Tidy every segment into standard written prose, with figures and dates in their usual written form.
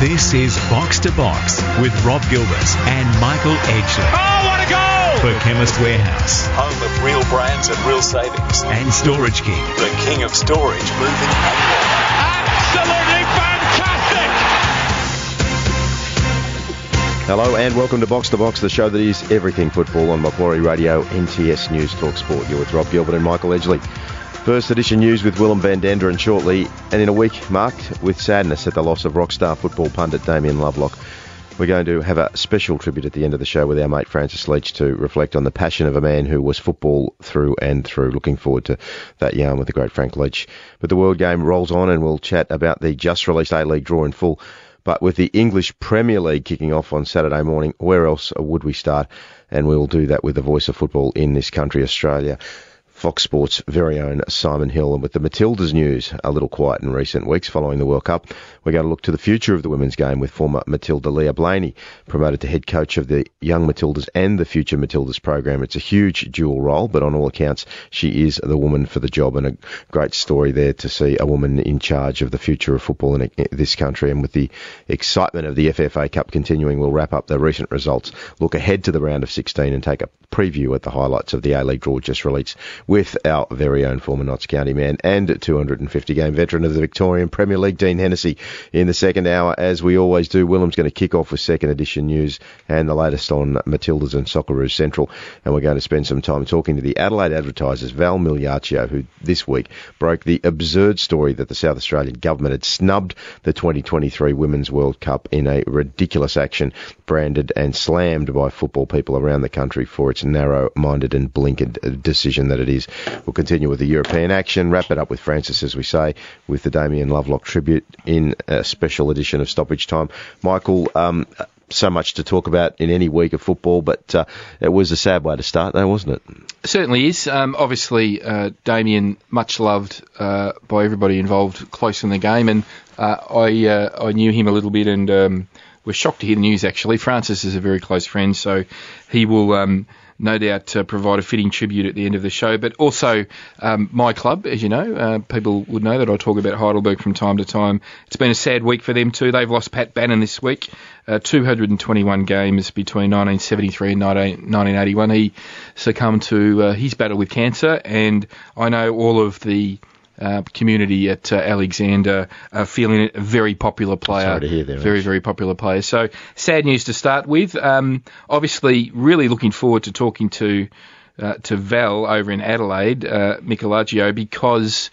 This is Box to Box with Rob Gilbert and Michael Edgley. Oh, what a goal! For Chemist Warehouse. Home of real brands and real savings. And Storage King. The king of storage moving anywhere. Absolutely fantastic! Hello and welcome to Box, the show that is everything football on Macquarie Radio, NTS News Talk Sport. You're with Rob Gilbert and Michael Edgley. First edition news with Willem van Denderen shortly, and in a week marked with sadness at the loss of rock star football pundit Damien Lovelock. We're going to have a special tribute at the end of the show with our mate Francis Leach to reflect on the passion of a man who was football through and through. Looking forward to that yarn with the great Frank Leach. But the World Game rolls on and we'll chat about the just-released A-League draw in full. But with the English Premier League kicking off on Saturday morning, where else would we start? And we'll do that with the voice of football in this country, Australia. Fox Sports' very own Simon Hill. And with the Matildas news a little quiet in recent weeks following the World Cup, we're going to look to the future of the women's game with former Matilda Leah Blaney, promoted to head coach of the Young Matildas and the Future Matildas program. It's a huge dual role, but on all accounts, she is the woman for the job, and a great story there to see a woman in charge of the future of football in this country. And with the excitement of the FFA Cup continuing, we'll wrap up the recent results, look ahead to the round of 16 and take a preview at the highlights of the A-League draw just released with our very own former Notts County man and 250-game veteran of the Victorian Premier League, Dean Hennessy, in the second hour. As we always do, Willem's going to kick off with second edition news and the latest on Matildas and Socceroos Central. And we're going to spend some time talking to the Adelaide Advertiser's Val Migliaccio, who this week broke the absurd story that the South Australian government had snubbed the 2023 Women's World Cup in a ridiculous action, branded and slammed by football people around the country for its narrow-minded and blinkered decision that it is. We'll continue with the European action, wrap it up with Francis, as we say, with the Damien Lovelock tribute in a special edition of Stoppage Time. Michael, so much to talk about in any week of football, but it was a sad way to start though, wasn't it? It certainly is. Obviously, Damien, much loved by everybody involved close in the game, and I knew him a little bit and was shocked to hear the news, actually. Francis is a very close friend, so he will... no doubt provide a fitting tribute at the end of the show. But also my club, as you know, people would know that I talk about Heidelberg from time to time. It's been a sad week for them too. They've lost Pat Bannon this week, 221 games between 1973 and 1981. He succumbed to his battle with cancer, and I know all of the community at Alexander feeling it. A very popular player. Sorry to hear that, very, very popular player. So sad news to start with. Obviously, really looking forward to talking to Val over in Adelaide, Migliaccio, because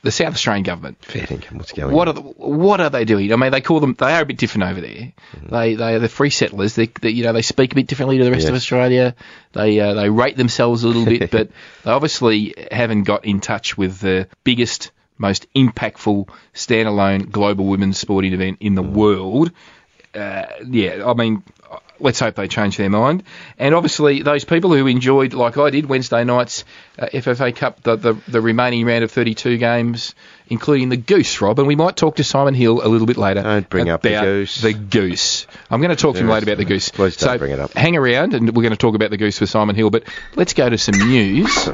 the South Australian government. Fair income. What's going on? What are they doing? I mean, they call them. They are a bit different over there. Mm-hmm. They are the free settlers. They you know, they speak a bit differently to the rest of Australia. They rate themselves a little bit, but they obviously haven't got in touch with the biggest, most impactful standalone global women's sporting event in the world. I mean, let's hope they change their mind. And obviously, those people who enjoyed, like I did, Wednesday night's FFA Cup, the remaining round of 32 games, including the Goose, Rob. And we might talk to Simon Hill a little bit later. Don't bring up the Goose. The Goose. I'm going to talk to him later about the Goose. Please don't bring it up. Hang around, and we're going to talk about the Goose with Simon Hill. But let's go to some news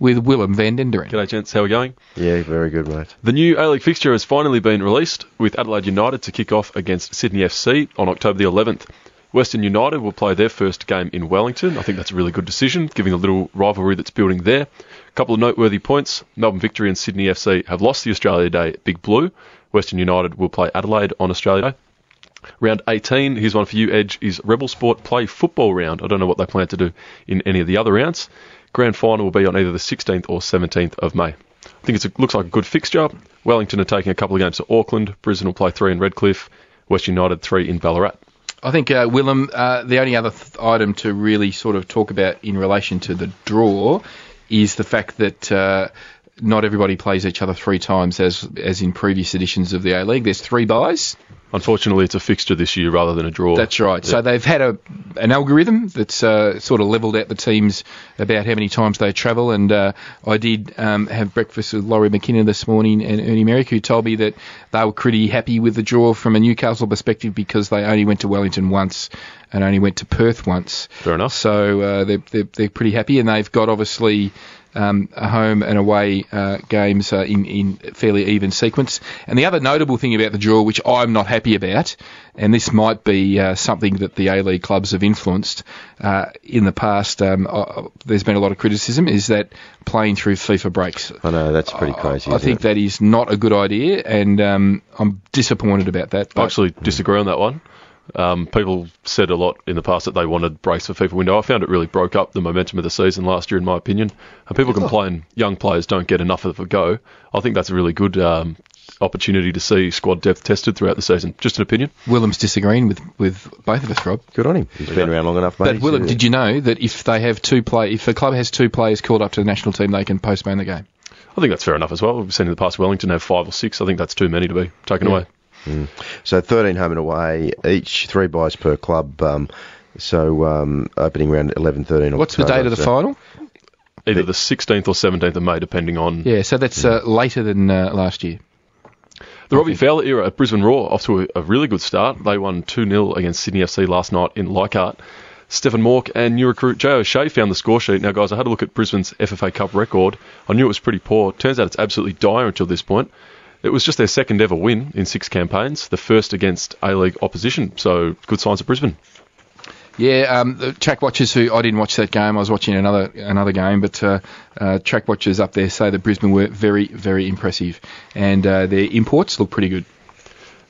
with Willem van Denderen. G'day, gents. How are we going? Yeah, very good, mate. The new A-League fixture has finally been released, with Adelaide United to kick off against Sydney FC on October the 11th. Western United will play their first game in Wellington. I think that's a really good decision, given the little rivalry that's building there. A couple of noteworthy points. Melbourne Victory and Sydney FC have lost the Australia Day at Big Blue. Western United will play Adelaide on Australia Day. Round 18, here's one for you, Edge, is Rebel Sport play football round. I don't know what they plan to do in any of the other rounds. Grand final will be on either the 16th or 17th of May. I think it looks like a good fixture. Wellington are taking a couple of games to Auckland. Brisbane will play 3 in Redcliffe. West United 3 in Ballarat. I think, Willem, the only other item to really sort of talk about in relation to the draw is the fact that not everybody plays each other 3 times as in previous editions of the A-League. There's 3 byes. Unfortunately, it's a fixture this year rather than a draw. That's right. Yeah. So they've had an algorithm that's sort of levelled out the teams about how many times they travel. And I did have breakfast with Laurie McKinnon this morning and Ernie Merrick, who told me that they were pretty happy with the draw from a Newcastle perspective because they only went to Wellington once and only went to Perth once. Fair enough. So they're pretty happy. And they've got, obviously... a home and away games in fairly even sequence. And the other notable thing about the draw, which I'm not happy about, and this might be something that the A-League clubs have influenced in the past, there's been a lot of criticism, is that playing through FIFA breaks. I know, that's pretty crazy. I think that is not a good idea, and I'm disappointed about that. I actually disagree on that one. People said a lot in the past that they wanted breaks for FIFA window. I found it really broke up the momentum of the season last year, in my opinion. And people complain young players don't get enough of a go. I think that's a really good opportunity to see squad depth tested throughout the season. Just an opinion. Willem's disagreeing with both of us, Rob. Good on him. He's been around long enough, mate. But Willem, did you know that if they have if the club has two players called up to the national team, they can postpone the game? I think that's fair enough as well. We've seen in the past Wellington have 5 or 6. I think that's too many to be taken away. Mm. So 13 home and away, each 3 buys per club. So opening round 11, 13. What's October, the date of the final? Either the 16th or 17th of May, depending on... Yeah, so that's later than last year. The Robbie Fowler era at Brisbane Roar, off to a really good start. They won 2-0 against Sydney FC last night in Leichhardt. Stephen Mork and new recruit Jay O'Shea found the score sheet. Now, guys, I had a look at Brisbane's FFA Cup record. I knew it was pretty poor. Turns out it's absolutely dire until this point. It was just their second ever win in 6 campaigns, the first against A-League opposition, so good signs of Brisbane. Yeah, the track watchers who... I didn't watch that game, I was watching another game, but track watchers up there say that Brisbane were very, very impressive, and their imports look pretty good.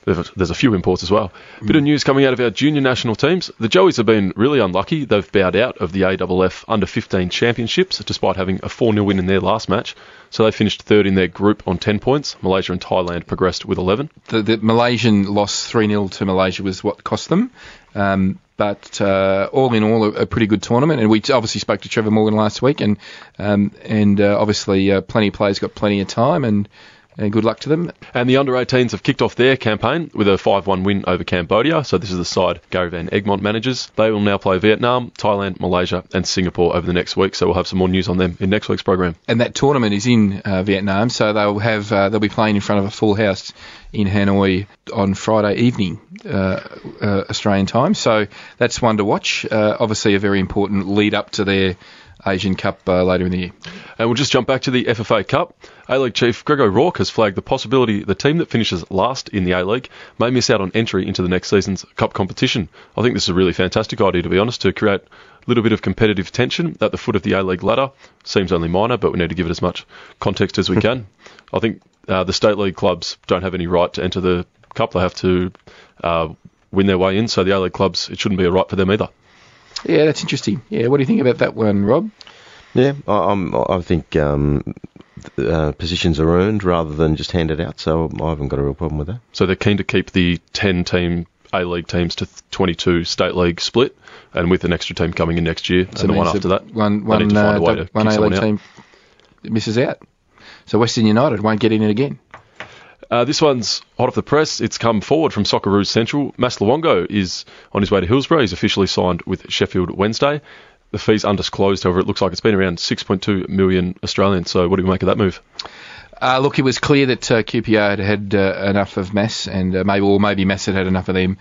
There's a few imports as well. Bit of news coming out of our junior national teams. The Joeys have been really unlucky. They've bowed out of the AFF Under-15 Championships, despite having a 4-0 win in their last match. So they finished third in their group on 10 points. Malaysia and Thailand progressed with 11. The Malaysian loss 3-0 to Malaysia was what cost them. But all in all, a pretty good tournament. And we obviously spoke to Trevor Morgan last week. And obviously plenty of players got plenty of time and good luck to them. And the under-18s have kicked off their campaign with a 5-1 win over Cambodia. So this is the side Gary Van Egmond manages. They will now play Vietnam, Thailand, Malaysia and Singapore over the next week. So we'll have some more news on them in next week's program. And that tournament is in Vietnam. So they'll be playing in front of a full house in Hanoi on Friday evening, Australian time. So that's one to watch. Obviously a very important lead up to their Asian Cup later in the year. And we'll just jump back to the FFA Cup. A-League chief Greg O'Rourke has flagged the possibility the team that finishes last in the A-League may miss out on entry into the next season's Cup competition. I think this is a really fantastic idea, to be honest, to create a little bit of competitive tension at the foot of the A-League ladder. Seems only minor, but we need to give it as much context as we can. I think the State League clubs don't have any right to enter the Cup. They have to win their way in, so the A-League clubs, it shouldn't be a right for them either. Yeah, that's interesting. Yeah, what do you think about that one, Rob? Yeah, I think positions are earned rather than just handed out, so I haven't got a real problem with that. So they're keen to keep the 10-team A-League teams to 22 State League split, and with an extra team coming in next year, so and the one after that. One A-League team misses out. So Western United won't get in it again. This one's hot off the press. It's come forward from Socceroos Central. Mas Luongo is on his way to Hillsborough. He's officially signed with Sheffield Wednesday. The fee's undisclosed, however, it looks like it's been around 6.2 million Australian. So what do you make of that move? Look, it was clear that QPR had enough of Mass, and maybe Mass had enough of them.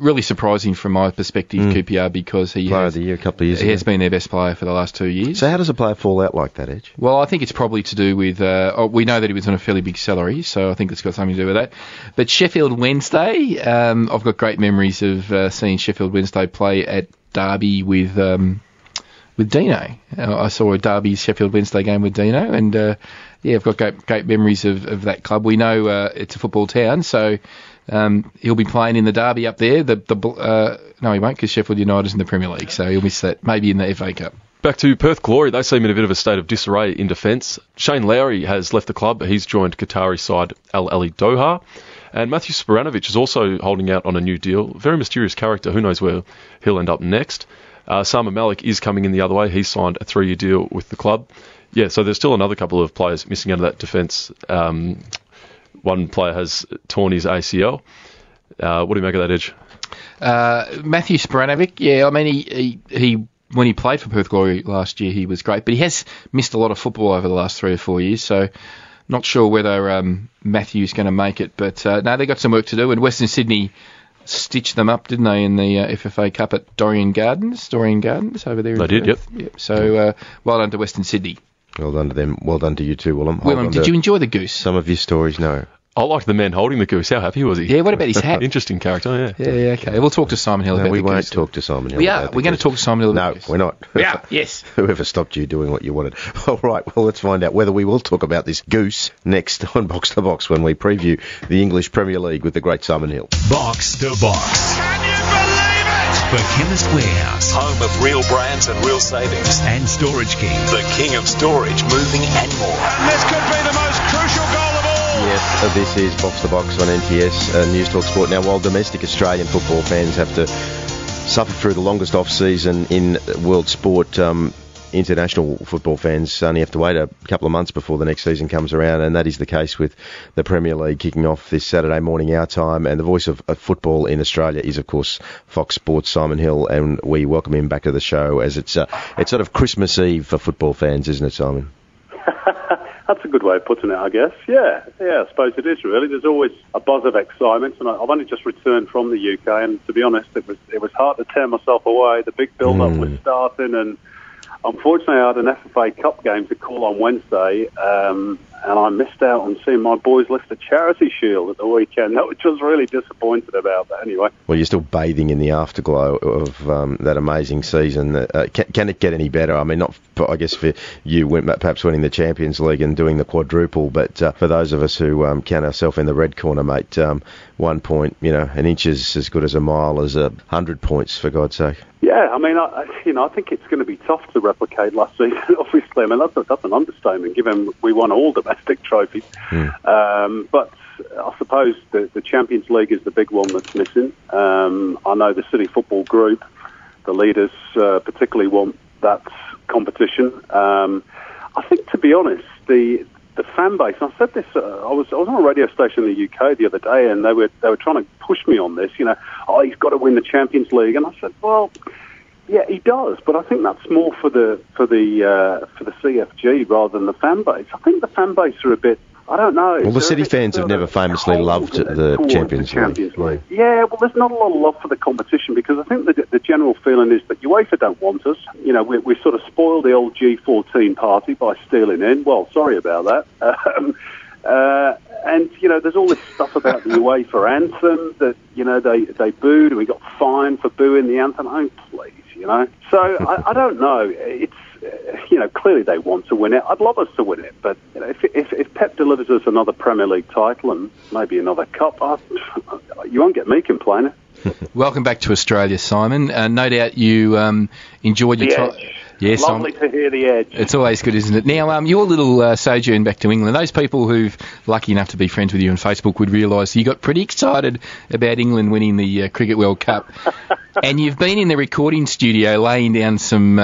Really surprising from my perspective, QPR, because he has been their best player for the last 2 years. So how does a player fall out like that, Edge? Well, I think it's probably to do with... we know that he was on a fairly big salary, so I think it's got something to do with that. But Sheffield Wednesday, I've got great memories of seeing Sheffield Wednesday play at Derby with Dino. I saw a Derby Sheffield Wednesday game with Dino, and I've got great memories of that club. We know it's a football town, so he'll be playing in the Derby up there. No, he won't, because Sheffield United's in the Premier League, so he'll miss that, maybe in the FA Cup. Back to Perth Glory. They seem in a bit of a state of disarray in defence. Shane Lowry has left the club. He's joined Qatari side Al Ahly Doha. And Matthew Sporanovic is also holding out on a new deal. Very mysterious character. Who knows where he'll end up next. Sama Malik is coming in the other way. He signed a 3-year deal with the club. Yeah, so there's still another couple of players missing out of that defence. One player has torn his ACL. What do you make of that, Edge? Matthew Sporanovic, yeah, I mean, he when he played for Perth Glory last year, he was great, but he has missed a lot of football over the last 3 or 4 years, so... Not sure whether Matthew's going to make it, but no, they got some work to do. And Western Sydney stitched them up, didn't they, in the FFA Cup at Dorrien Gardens over there. They did, yep. So well done to Western Sydney. Well done to them. Well done to you too, Willem. Willem, did you enjoy the goose? Some of your stories, no. I liked the man holding the goose. How happy was he? Yeah, what about his hat? Interesting character, yeah. Yeah, okay. We'll talk to Simon Hill about the goose. We won't talk to Simon Hill about the goose. We're going to talk to Simon Hill about the goose. No, we're not. Yeah, yes. Whoever stopped you doing what you wanted. All right, well, let's find out whether we will talk about this goose next on Box to Box when we preview the English Premier League with the great Simon Hill. Box to Box. Can you believe it? The Chemist Warehouse. Home of real brands and real savings. And Storage King. The king of storage, moving and more. And this could be the most crucial goal. Yes, this is Box to Box on NTS News Talk Sport. Now, while domestic Australian football fans have to suffer through the longest off-season in world sport, international football fans only have to wait a couple of months before the next season comes around, and that is the case with the Premier League kicking off this Saturday morning our time. And the voice of football in Australia is, of course, Fox Sports' Simon Hill, and we welcome him back to the show, as it's sort of Christmas Eve for football fans, isn't it, Simon? That's a good way of putting it, I guess. Yeah, I suppose it is, really. There's always a buzz of excitement, and I've only just returned from the UK, and to be honest, it was hard to tear myself away. The big build-up was starting, and unfortunately I had an FFA Cup game to call on Wednesday, and I missed out on seeing my boys lift a charity shield at the weekend, which I was really disappointed about, but anyway. Well, you're still bathing in the afterglow of that amazing season. Can it get any better? I mean, not... I guess for you, perhaps winning the Champions League and doing the quadruple, but for those of us who count ourselves in the red corner, mate, 1 point, an inch is as good as a mile as 100 points, for God's sake. Yeah, I mean, I think it's going to be tough to replicate last season, obviously. I mean, that's an understatement, given we won all domestic trophies. Mm. But I suppose the Champions League is the big one that's missing. I know the City Football Group, the leaders, particularly want that competition. I think, to be honest, the fan base. I said this. I was on a radio station in the UK the other day, and they were trying to push me on this. He's got to win the Champions League, and I said, well, yeah, he does, but I think that's more for the CFG rather than the fan base. I think the fan base are a bit. I don't know. Well, the City fans have never famously loved the Champions League. Yeah, well, there's not a lot of love for the competition because I think the general feeling is that UEFA don't want us. We sort of spoiled the old G14 party by stealing in. Well, sorry about that. And there's all this stuff about the UEFA anthem that, they booed and we got fined for booing the anthem. Oh, please, So I don't know. It's... clearly they want to win it. I'd love us to win it, but if Pep delivers us another Premier League title and maybe another cup, you won't get me complaining. Welcome back to Australia, Simon. No doubt you enjoyed your time. Yes, lovely to hear the edge. It's always good, isn't it? Now, your little sojourn back to England, those people who've lucky enough to be friends with you on Facebook would realise you got pretty excited about England winning the Cricket World Cup. And you've been in the recording studio laying down some...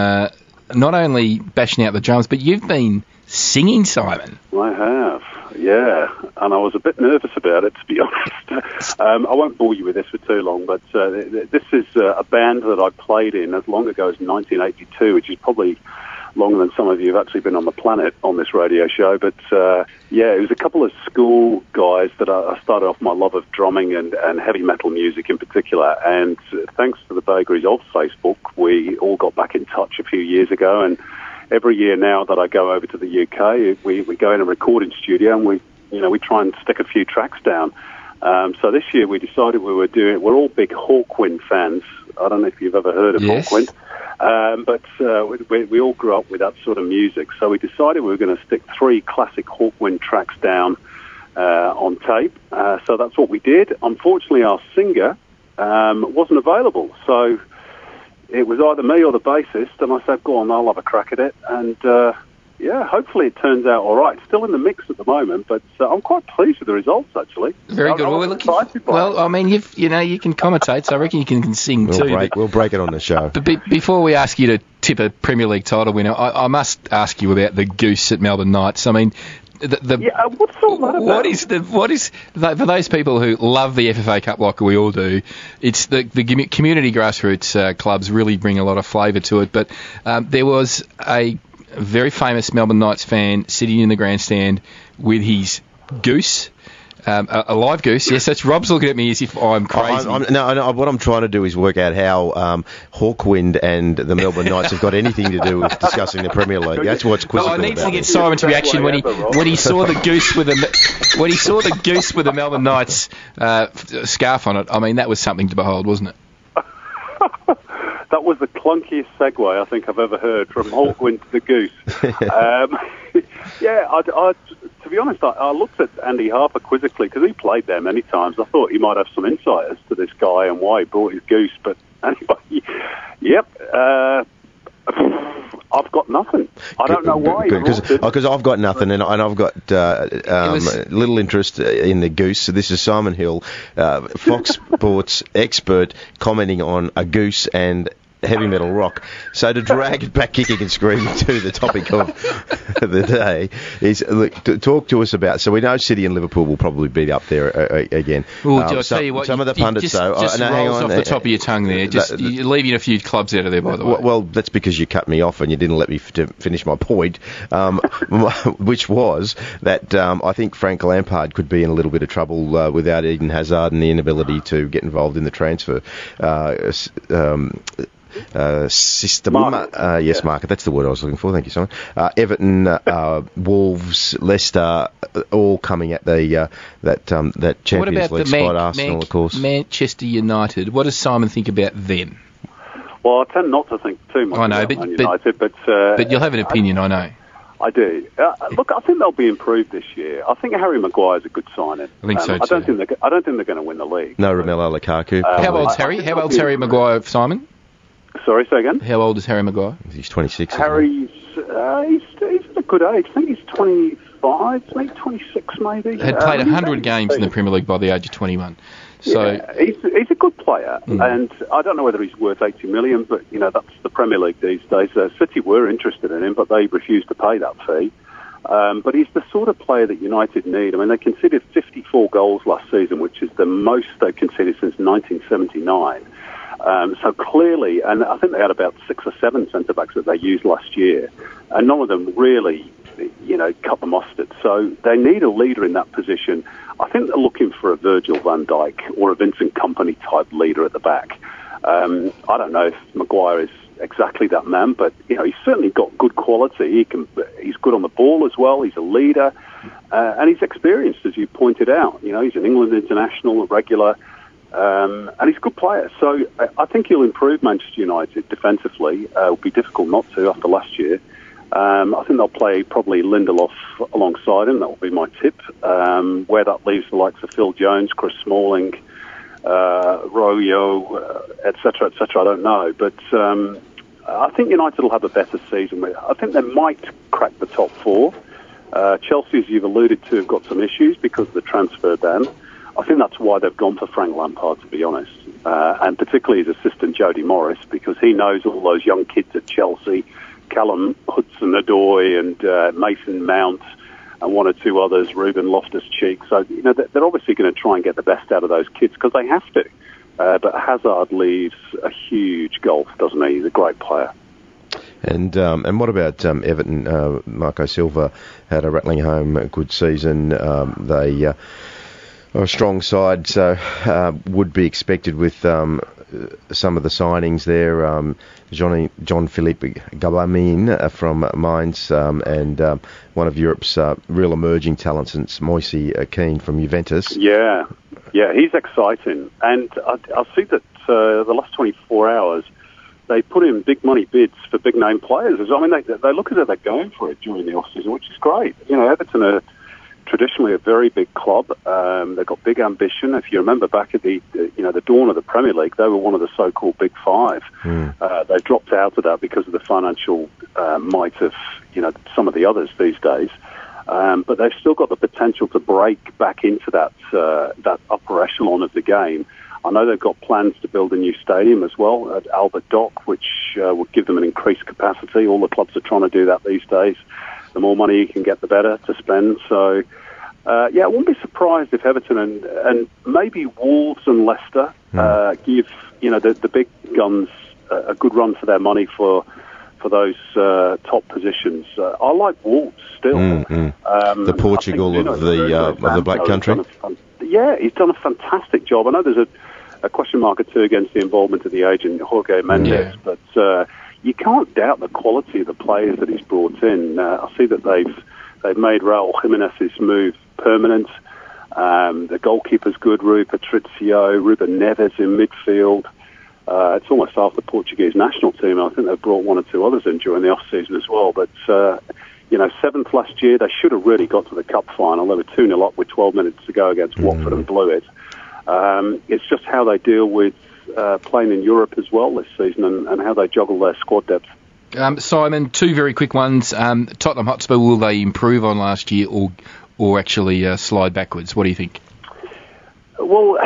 not only bashing out the drums, but you've been singing, Simon. I have, yeah. And I was a bit nervous about it, to be honest. I won't bore you with this for too long, but this is a band that I played in as long ago as 1982, which is probably longer than some of you have actually been on the planet on this radio show. But, it was a couple of school guys that I started off my love of drumming and heavy metal music in particular. And thanks to the vagaries of Facebook, we all got back in touch a few years ago. And every year now that I go over to the UK, we go in a recording studio and we try and stick a few tracks down. So this year we decided we were doing... We're all big Hawkwind fans. I don't know if you've ever heard of Hawkwind. But we all grew up with that sort of music. So we decided we were going to stick 3 classic Hawkwind tracks down on tape. So that's what we did. Unfortunately, our singer wasn't available. So it was either me or the bassist. And I said, go on, I'll have a crack at it. And... hopefully it turns out all right. Still in the mix at the moment, but I'm quite pleased with the results, actually. Very good. Well, you can commentate, so I reckon you can sing too. We'll break it on the show. But before we ask you to tip a Premier League title winner, I must ask you about the goose at Melbourne Knights. I mean... what's all that about? What is for those people who love the FFA Cup like we all do? It's the community grassroots clubs really bring a lot of flavour to it. But there was a very famous Melbourne Knights fan sitting in the grandstand with his goose. A live goose, yes. That's Rob's looking at me as if I'm crazy. No, what I'm trying to do is work out how Hawkwind and the Melbourne Knights have got anything to do with discussing the Premier League. That's what's quizzical about. I need to get Simon's reaction when he saw the goose with the Melbourne Knights scarf on it. I mean, that was something to behold, wasn't it? That was the clunkiest segue I think I've ever heard, from Hawkwind to the goose. To be honest, I looked at Andy Harper quizzically because he played there many times. I thought he might have some insight as to this guy and why he brought his goose. But anyway, yep. I've got nothing. I don't know why. Because I've got nothing, and I've got little interest in the goose. So this is Simon Hill, Fox Sports expert, commenting on a goose and heavy metal rock. So to drag it back kicking and screaming to the topic of the day is, look, talk to us about... So we know City and Liverpool will probably be up there again. Well, I'll tell you what, some of the pundits, rolls off the top of your tongue there. You're leaving a few clubs out of there, by the way. Well, that's because you cut me off and you didn't let me finish my point, which was that I think Frank Lampard could be in a little bit of trouble without Eden Hazard and the inability to get involved in the transfer system. Market. Yes, yeah. Market. That's the word I was looking for. Thank you, Simon. Everton, Wolves, Leicester, all coming at the that Champions League spot. Arsenal, of course. Manchester United. What does Simon think about them? Well, I tend not to think too much about Man United, but you'll have an opinion, I know. I do. Look, I think they'll be improved this year. I think Harry Maguire's a good signing. I think so too. I don't think they're going to win the league. No, Romelu Lukaku. How old's Harry? How old's Harry Maguire, Simon? Sorry, say again? How old is Harry Maguire? He's 26. Harry's he's at a good age. I think he's 25, maybe 26 maybe. Had played 100 games in the Premier League by the age of 21. So yeah, he's a good player, and I don't know whether he's worth 80 million, but you know, that's the Premier League these days. City were interested in him, but they refused to pay that fee. But he's the sort of player that United need. I mean, they conceded 54 goals last season, which is the most they conceded since 1979. So clearly, and I think they had about 6 or 7 centre-backs that they used last year, and none of them really, you know, cut the mustard. So they need a leader in that position. I think they're looking for a Virgil van Dijk or a Vincent Kompany type leader at the back. I don't know if Maguire is exactly that man, but you know, he's certainly got good quality. He's good on the ball as well. He's a leader, and he's experienced, as you pointed out. You know, he's an England international, a regular. And he's a good player, so I think he'll improve Manchester United defensively. It'll be difficult not to after last year. I think they'll play probably Lindelof alongside him. That will be my tip. Where that leaves the likes of Phil Jones, Chris Smalling, Royo, etc., etc., I don't know. But I think United will have a better season. I think they might crack the top four. Chelsea, as you've alluded to, have got some issues because of the transfer ban. I think that's why they've gone for Frank Lampard, to be honest, and particularly his assistant, Jody Morris, because he knows all those young kids at Chelsea, Callum Hudson-Odoi and Mason Mount and one or two others, Ruben Loftus-Cheek. So, you know, they're obviously going to try and get the best out of those kids because they have to. But Hazard leaves a huge gulf, doesn't he? He's a great player. And what about Everton? Marco Silva had a rattling home, a good season. They... a strong side, so would be expected with some of the signings there. Jean-Philippe Gabamin from Mainz, and one of Europe's real emerging talents, and it's Moise Keane from Juventus. Yeah, he's exciting. And I see that the last 24 hours, they put in big money bids for big name players. I mean, they look as if they're going for it during the off-season, which is great. You know, Everton are traditionally a very big club. They've got big ambition. If you remember back at the dawn of the Premier League, they were one of the so-called Big Five. They dropped out of that because of the financial might of, you know, some of the others these days. But they've still got the potential to break back into that upper echelon of the game. I know they've got plans to build a new stadium as well at Albert Dock, which would give them an increased capacity. All the clubs are trying to do that these days. The more money you can get, the better to spend. So, I wouldn't be surprised if Everton and maybe Wolves and Leicester give the big guns a good run for their money for for those top positions. I like Waltz still. The Portugal of the Black Country. Yeah, he's done a fantastic job. I know there's a question mark or two against the involvement of the agent, Jorge Mendes, but you can't doubt the quality of the players that he's brought in. I see that they've made Raul Jimenez's move permanent. The goalkeeper's good, Rui Patricio, Ruben Neves in midfield. It's almost half the Portuguese national team. I think they've brought one or two others in during the off-season as well. But, seventh last year, they should have really got to the cup final. They were 2-0 up with 12 minutes to go against Watford and blew it. It's just how they deal with playing in Europe as well this season and how they juggle their squad depth. Simon, two very quick ones. Tottenham Hotspur, will they improve on last year or actually slide backwards? What do you think? Well,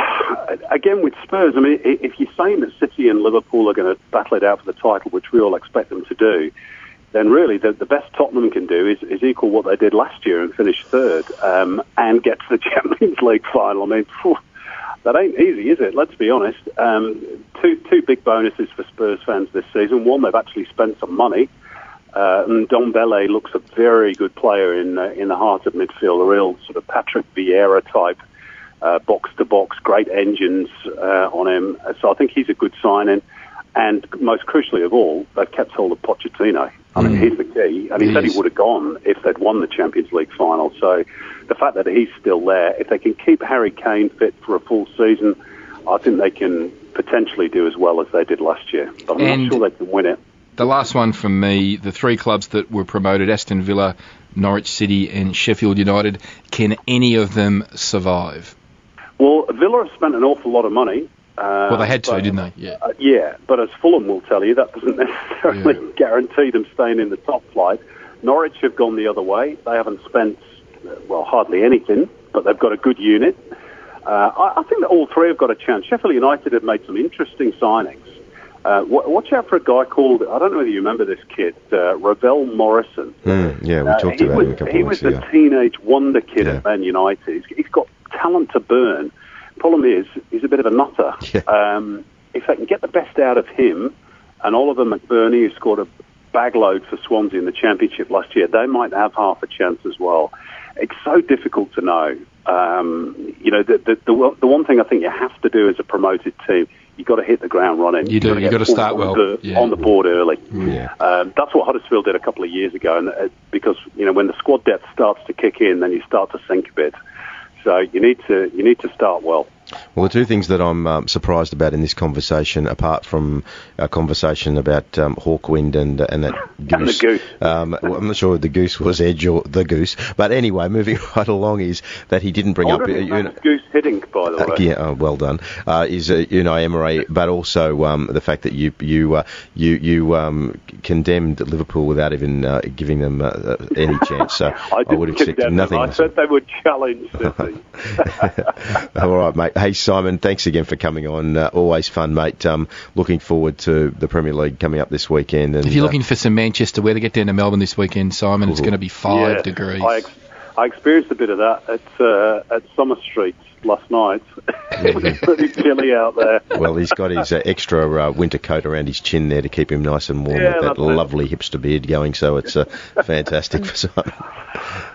again, with Spurs, I mean, if you're saying that City and Liverpool are going to battle it out for the title, which we all expect them to do, then really the best Tottenham can do is equal what they did last year and finish third and get to the Champions League final. I mean, that ain't easy, is it? Let's be honest. Two big bonuses for Spurs fans this season. One, they've actually spent some money. And Ndombele looks a very good player in the heart of midfield, a real sort of Patrick Vieira type, box-to-box, great engines on him. So I think he's a good signing. And most crucially of all, they've kept hold of Pochettino. I mean, he's the key. And he said he would have gone if they'd won the Champions League final. So the fact that he's still there, if they can keep Harry Kane fit for a full season, I think they can potentially do as well as they did last year. But I'm not sure they can win it. The last one from me, the three clubs that were promoted, Aston Villa, Norwich City and Sheffield United, can any of them survive? Well, Villa have spent an awful lot of money. They had to, didn't they? Yeah. But as Fulham will tell you, that doesn't necessarily guarantee them staying in the top flight. Norwich have gone the other way. They haven't spent, hardly anything, but they've got a good unit. I think that all three have got a chance. Sheffield United have made some interesting signings. Watch out for a guy called, I don't know whether you remember this kid, Ravel Morrison. We talked about him a couple of weeks ago. He was the teenage wonder kid at Man United. He's got talent to burn. Problem is, he's a bit of a nutter. Yeah. If they can get the best out of him and Oliver McBurney, who scored a bagload for Swansea in the Championship last year, they might have half a chance as well. It's so difficult to know. The one thing I think you have to do as a promoted team, you've got to hit the ground running. You've got to start well on the board early. Yeah. That's what Huddersfield did a couple of years ago, and because when the squad depth starts to kick in, then you start to sink a bit. So you need to start well. Well, the two things that I'm surprised about in this conversation, apart from a conversation about Hawkwind and that goose, and the goose. I'm not sure if the goose was Edge or the goose, but anyway, moving right along, is that he didn't bring up goose hitting, by the way. Well done. Is Unai Emery, but also the fact that you condemned Liverpool without even giving them any chance. So I would expect nothing. I said they would challenge City. All right, mate. Hey, Simon, thanks again for coming on. Always fun, mate. Looking forward to the Premier League coming up this weekend. And, if you're looking for some Manchester weather, get down to Melbourne this weekend, Simon. It's going to be 5 degrees. I experienced a bit of that at Summer Street last night. It was pretty chilly out there. Well, he's got his extra winter coat around his chin there to keep him nice and warm with that lovely hipster beard going, so it's fantastic for Simon.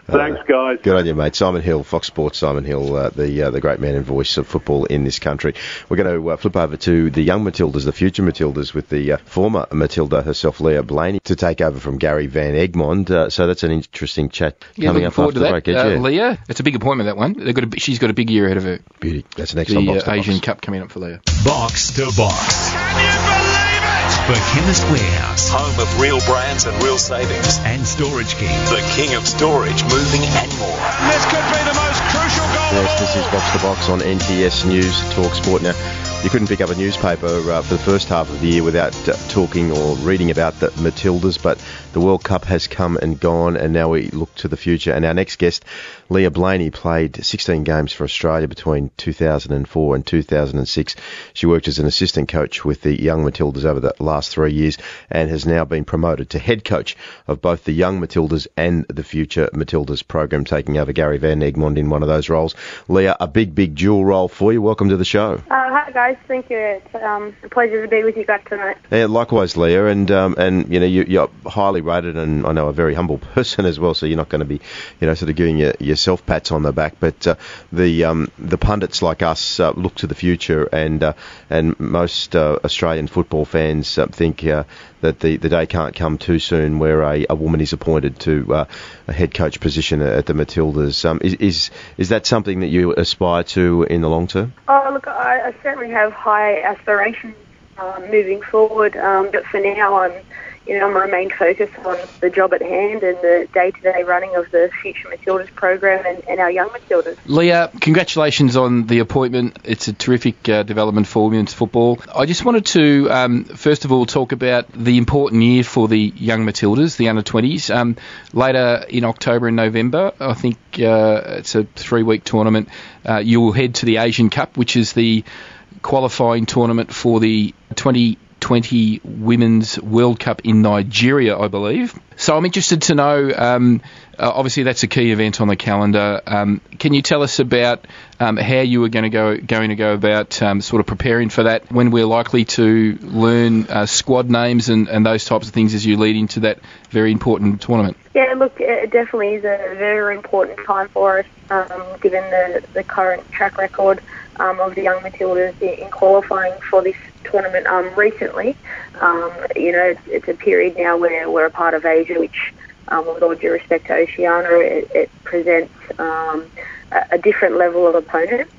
Thanks, guys. Good on you, mate. Simon Hill, Fox Sports. Simon Hill, the great man and voice of football in this country. We're going to flip over to the young Matildas, the future Matildas, with the former Matilda herself, Leah Blaney, to take over from Gary Van Egmond. So that's an interesting chat coming up after the break. Leah, it's a big appointment, that one. She's got a big year ahead of her. Beauty. That's an excellent box to box. Asian Cup coming up for Leah. Box to box. Can you believe it? The Chemist Warehouse, home of real brands and real savings. And Storage King, the king of storage, moving and more. This could be the most crucial goal of all. Yes, this is Box to Box on NTS News Talk Sport. Now, you couldn't pick up a newspaper for the first half of the year without talking or reading about the Matildas, but the World Cup has come and gone, and now we look to the future. And our next guest, Leah Blaney, played 16 games for Australia between 2004 and 2006. She worked as an assistant coach with the young Matildas over the last 3 years and has now been promoted to head coach of both the young Matildas and the future Matildas program, taking over Gary Van Egmond in one of those roles Girls. Leah, a big dual role for you. Welcome to the show. Hi, guys. Thank you. It's a pleasure to be with you guys tonight. Yeah, likewise, Leah. And you know, you're highly rated, and I know a very humble person as well, so you're not going to be, you know, sort of giving yourself pats on the back. But the pundits like us look to the future, and most Australian football fans think that the day can't come too soon where a woman is appointed to a head coach position at the Matildas. Is that something that you aspire to in the long term? Oh, look, I certainly have high aspirations moving forward, but for now I'm remain focused on the job at hand and the day-to-day running of the Future Matildas program and our young Matildas. Leah, congratulations on the appointment. It's a terrific development for women's football. I just wanted to, first of all, talk about the important year for the young Matildas, the under-20s. Later in October and November, I think it's a 3-week tournament, you will head to the Asian Cup, which is the qualifying tournament for the 2020 Women's World Cup in Nigeria, I believe. So I'm interested to know, obviously that's a key event on the calendar. Can you tell us about how you are going to go about sort of preparing for that, when we're likely to learn squad names and those types of things as you lead into that very important tournament? Yeah, look, it definitely is a very important time for us, given the current track record of the young Matildas in qualifying for this tournament recently. It's a period now where we're a part of Asia, which, with all due respect to Oceania, it presents a different level of opponent,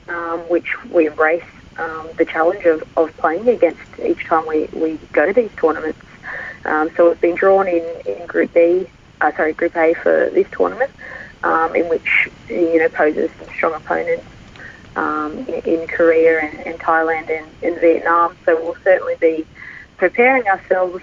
which we embrace the challenge of playing against each time we go to these tournaments. So we've been drawn in Group A for this tournament, in which, poses some strong opponents in Korea and Thailand and Vietnam, so we'll certainly be preparing ourselves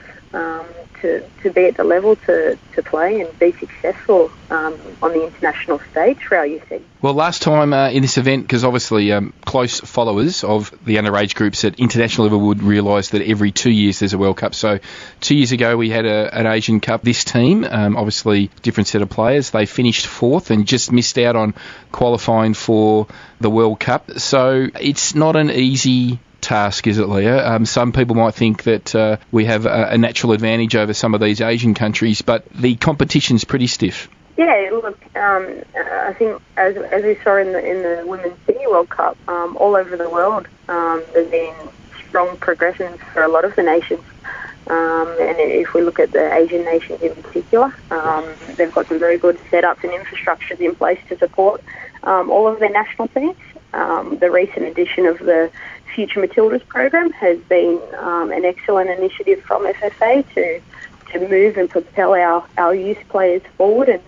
to be at the level to play and be successful on the international stage for our youth team. Well, last time in this event, because obviously close followers of the underage groups at international level would realise that every 2 years there's a World Cup. So 2 years ago we had an Asian Cup. This team, obviously different set of players, they finished fourth and just missed out on qualifying for the World Cup. So it's not an easy task, is it, Leah? Some people might think that we have a natural advantage over some of these Asian countries, but the competition's pretty stiff. Yeah, look, I think as we saw in the Women's Sydney World Cup, all over the world, there's been strong progressions for a lot of the nations. And if we look at the Asian nations in particular, they've got some very good setups and infrastructures in place to support all of their national teams. The recent edition of the Future Matildas program has been an excellent initiative from FFA to move and propel our youth players forward. And,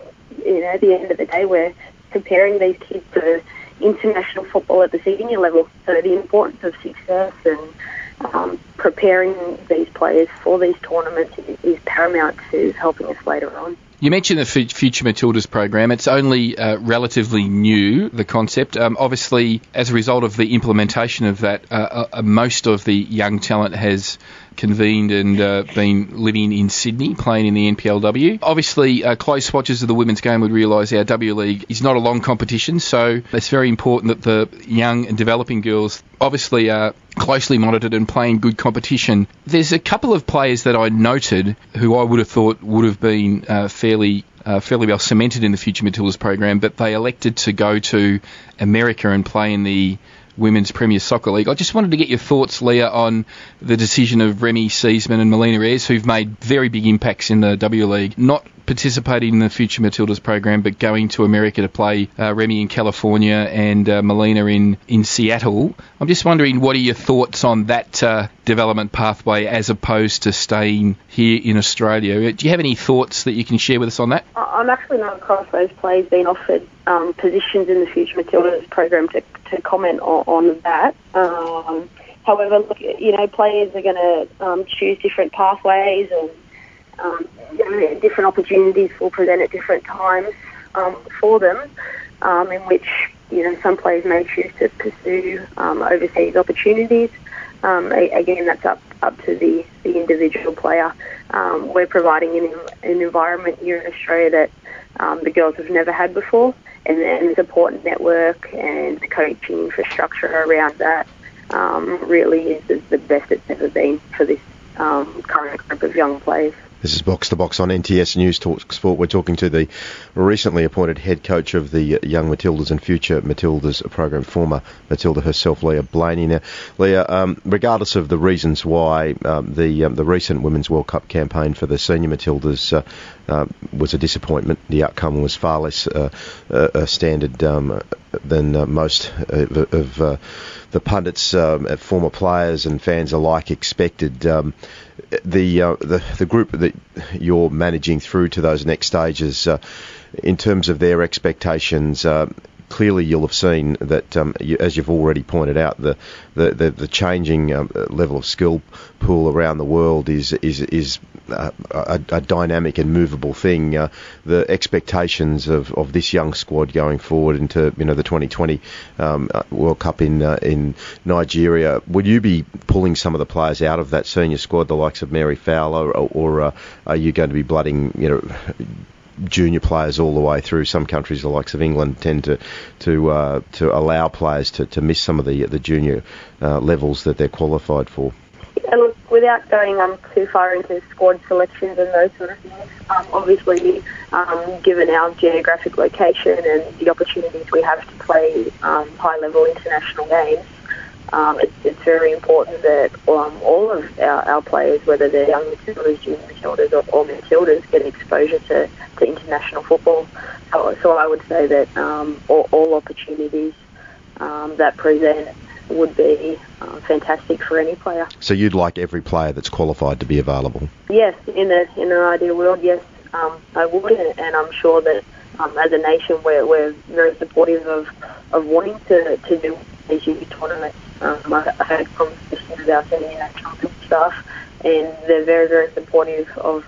at the end of the day, we're comparing these kids to international football at the senior level. So the importance of success and preparing these players for these tournaments is paramount to helping us later on. You mentioned the Future Matildas program. It's only relatively new, the concept. Obviously, as a result of the implementation of that, most of the young talent has convened and been living in Sydney, playing in the NPLW. Obviously, close watchers of the women's game would realise our W League is not a long competition, so it's very important that the young and developing girls obviously are closely monitored and playing good competition. There's a couple of players that I noted who I would have thought would have been fairly well cemented in the Future Matildas program, but they elected to go to America and play in the Women's Premier Soccer League. I just wanted to get your thoughts, Leah, on the decision of Remy Seisman and Melina Ayres, who've made very big impacts in the W League, not participating in the Future Matildas program, but going to America to play. Remy in California and Melina in Seattle. I'm just wondering, what are your thoughts on that development pathway as opposed to staying here in Australia? Do you have any thoughts that you can share with us on that? I'm actually not across those players being offered positions in the Future Matildas program to comment on that. However, look, players are going to choose different pathways and different opportunities will present at different times for them, in which, some players may choose to pursue overseas opportunities. Again, that's up to the individual player. We're providing an environment here in Australia that the girls have never had before, and the support network and the coaching infrastructure around that really is the best it's ever been for this current group of young players. This is Box to Box on NTS News Talk Sport. We're talking to the recently appointed head coach of the Young Matildas and Future Matildas program, former Matilda herself, Leah Blaney. Now, Leah, regardless of the reasons why the recent Women's World Cup campaign for the senior Matildas was a disappointment, the outcome was far less standard than most of the pundits, former players and fans alike expected. The group that you're managing through to those next stages, in terms of their expectations, clearly you'll have seen that, as you've already pointed out, the changing level of skill pool around the world is a dynamic and movable thing. The expectations of this young squad going forward into the 2020 World Cup in Nigeria. Would you be pulling some of the players out of that senior squad, the likes of Mary Fowler, or are you going to be blooding junior players all the way through? Some countries, the likes of England, tend to allow players to miss some of the junior levels that they're qualified for. Yeah, look, without going too far into squad selections and those sort of things, obviously, given our geographic location and the opportunities we have to play high-level international games, it's very important that all of our players, whether they're young Matildas, junior Matildas or Matildas, get exposure to international football. So I would say that all opportunities that present would be fantastic for any player. So you'd like every player that's qualified to be available? Yes, in an ideal world, yes, I would, and I'm sure that as a nation we're very supportive of wanting to do these youth tournaments. I've had conversations with our senior national team staff, and they're very, very supportive of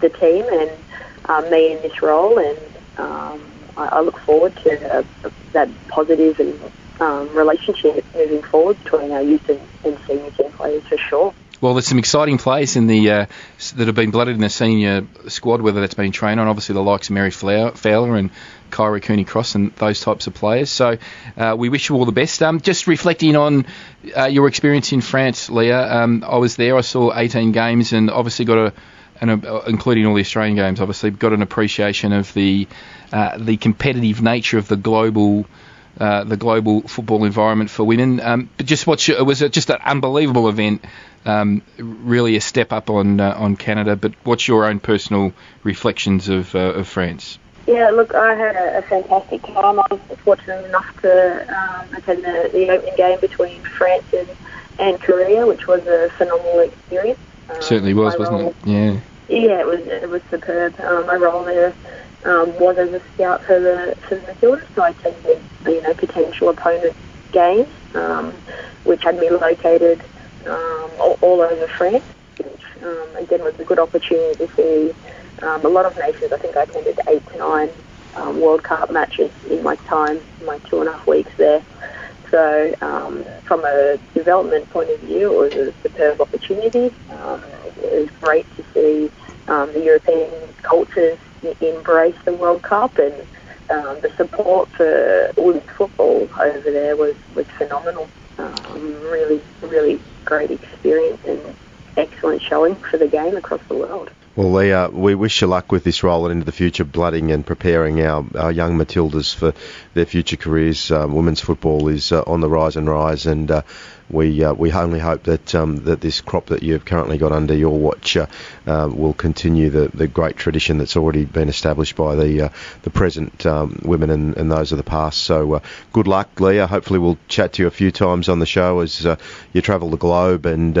the team and me in this role, and I look forward to that positive and relationship moving forward between our youth and senior team players for sure. Well, there's some exciting players in the that have been blooded in the senior squad, whether that's been trained on, obviously the likes of Mary Fowler and Kyra Cooney-Cross and those types of players. So we wish you all the best. Just reflecting on your experience in France, Leah, I was there, I saw 18 games and obviously got including all the Australian games, obviously, got an appreciation of the competitive nature of the global football environment for women. But just was it just an unbelievable event, really a step up on Canada. But what's your own personal reflections of France? Yeah, look, I had a fantastic time. I was fortunate enough to attend the opening game between France and Korea, which was a phenomenal experience. Certainly was, wasn't it? Yeah. Yeah, it was superb. My role there was as a scout for the Matildas, so I attended potential opponent games, which had me located all over France, which again was a good opportunity to see a lot of nations. I think I attended 8 to 9 World Cup matches in my time, my 2.5 weeks there. So from a development point of view, it was a superb opportunity. It was great to see the European cultures embrace the World Cup, and the support for women's football over there was phenomenal. Really, really great experience and excellent showing for the game across the world. Well, Leah, we wish you luck with this role and into the future, blooding and preparing our young Matildas for their future careers. Women's football is on the rise, and we only hope that that this crop that you've currently got under your watch will continue the great tradition that's already been established by the present women and those of the past. So good luck, Leah. Hopefully we'll chat to you a few times on the show as you travel the globe, and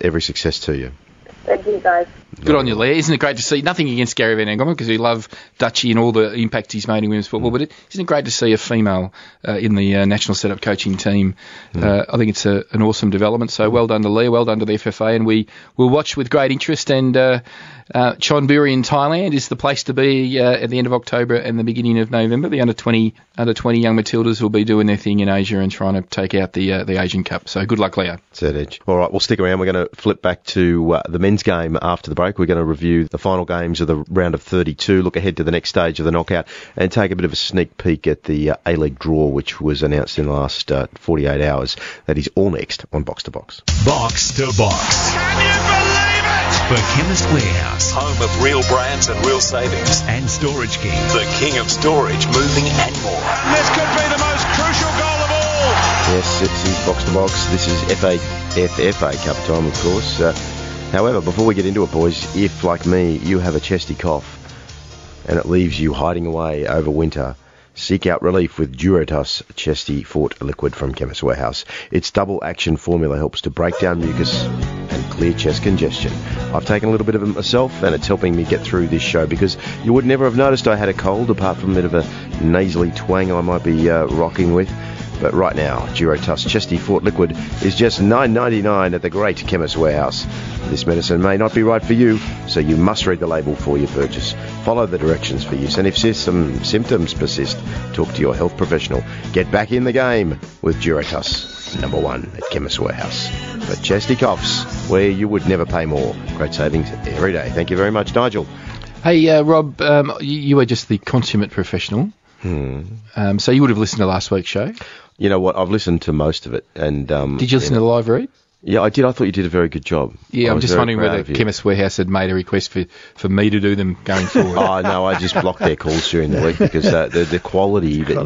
every success to you. Thank you, guys. Good on you, Leah. Isn't it great to see? Nothing against Gary Van Engelman, because we love Dutchie and all the impact he's made in women's football, but isn't it great to see a female in the national setup coaching team? I think it's an awesome development. So well done to Leah, well done to the FFA, and we will watch with great interest. And Chonburi in Thailand is the place to be at the end of October and the beginning of November. The under 20 young Matildas will be doing their thing in Asia and trying to take out the Asian Cup. So good luck, Leah. That's it, Edge. All right, we'll stick around. We're going to flip back to the men's men's game after the break. We're going to review the final games of the round of 32, look ahead to the next stage of the knockout, and take a bit of a sneak peek at the A-League draw, which was announced in the last 48 hours. That is all next on Box to Box. Box to Box. Can you believe it? For Chemist Warehouse, home of real brands and real savings. And Storage King, the king of storage, moving and more. And this could be the most crucial goal of all. Yes, it is Box to Box. This is FA Cup time, of course. However, before we get into it, boys, if, like me, you have a chesty cough and it leaves you hiding away over winter, seek out relief with Durotus Chesty Fort Liquid from Chemist Warehouse. Its double-action formula helps to break down mucus and clear chest congestion. I've taken a little bit of it myself, and it's helping me get through this show, because you would never have noticed I had a cold, apart from a bit of a nasally twang I might be rocking with. But right now, Durotus Chesty Fort Liquid is just $9.99 at the great Chemist Warehouse. This medicine may not be right for you, so you must read the label before you purchase. Follow the directions for use, and if some symptoms persist, talk to your health professional. Get back in the game with Durotus, number one at Chemist Warehouse. But chesty coughs, where you would never pay more. Great savings every day. Thank you very much, Nigel. Hey, Rob, you are just the consummate professional. So you would have listened to last week's show. You know what? I've listened to most of it. And did you listen to the live read? Yeah, I did. I thought you did a very good job. Yeah, I'm just wondering whether Chemist Warehouse had made a request for me to do them going forward. Oh, no, I just blocked their calls during the week, because the quality of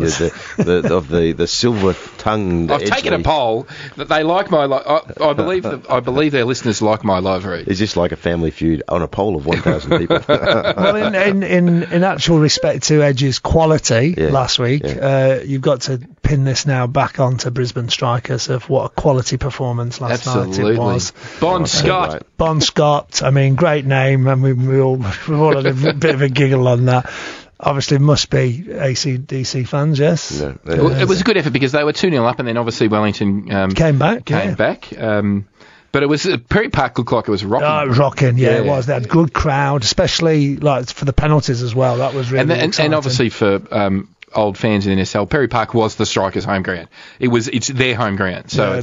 the silver tongue. I've taken a poll that they like my. I believe their listeners like my live read. Is this like a Family Feud on a poll of 1,000 people? Well, in actual respect to Edge's quality last week, you've got to pin this now back onto Brisbane Strikers of what a quality performance last night it was. Bon Scott. Right. Bon Scott. I mean, great name, and we all had a bit of a giggle on that. Obviously, must be ACDC fans, yes. Yeah, it was a good effort, because they were 2-0 up, and then obviously Wellington came back. But it was Perry Park looked like it was rocking. Oh, it was rocking, it was. They had a good crowd, especially like for the penalties as well. That was really exciting. And obviously for old fans in the NSL, Perry Park was the Strikers' home ground. It's their home ground, so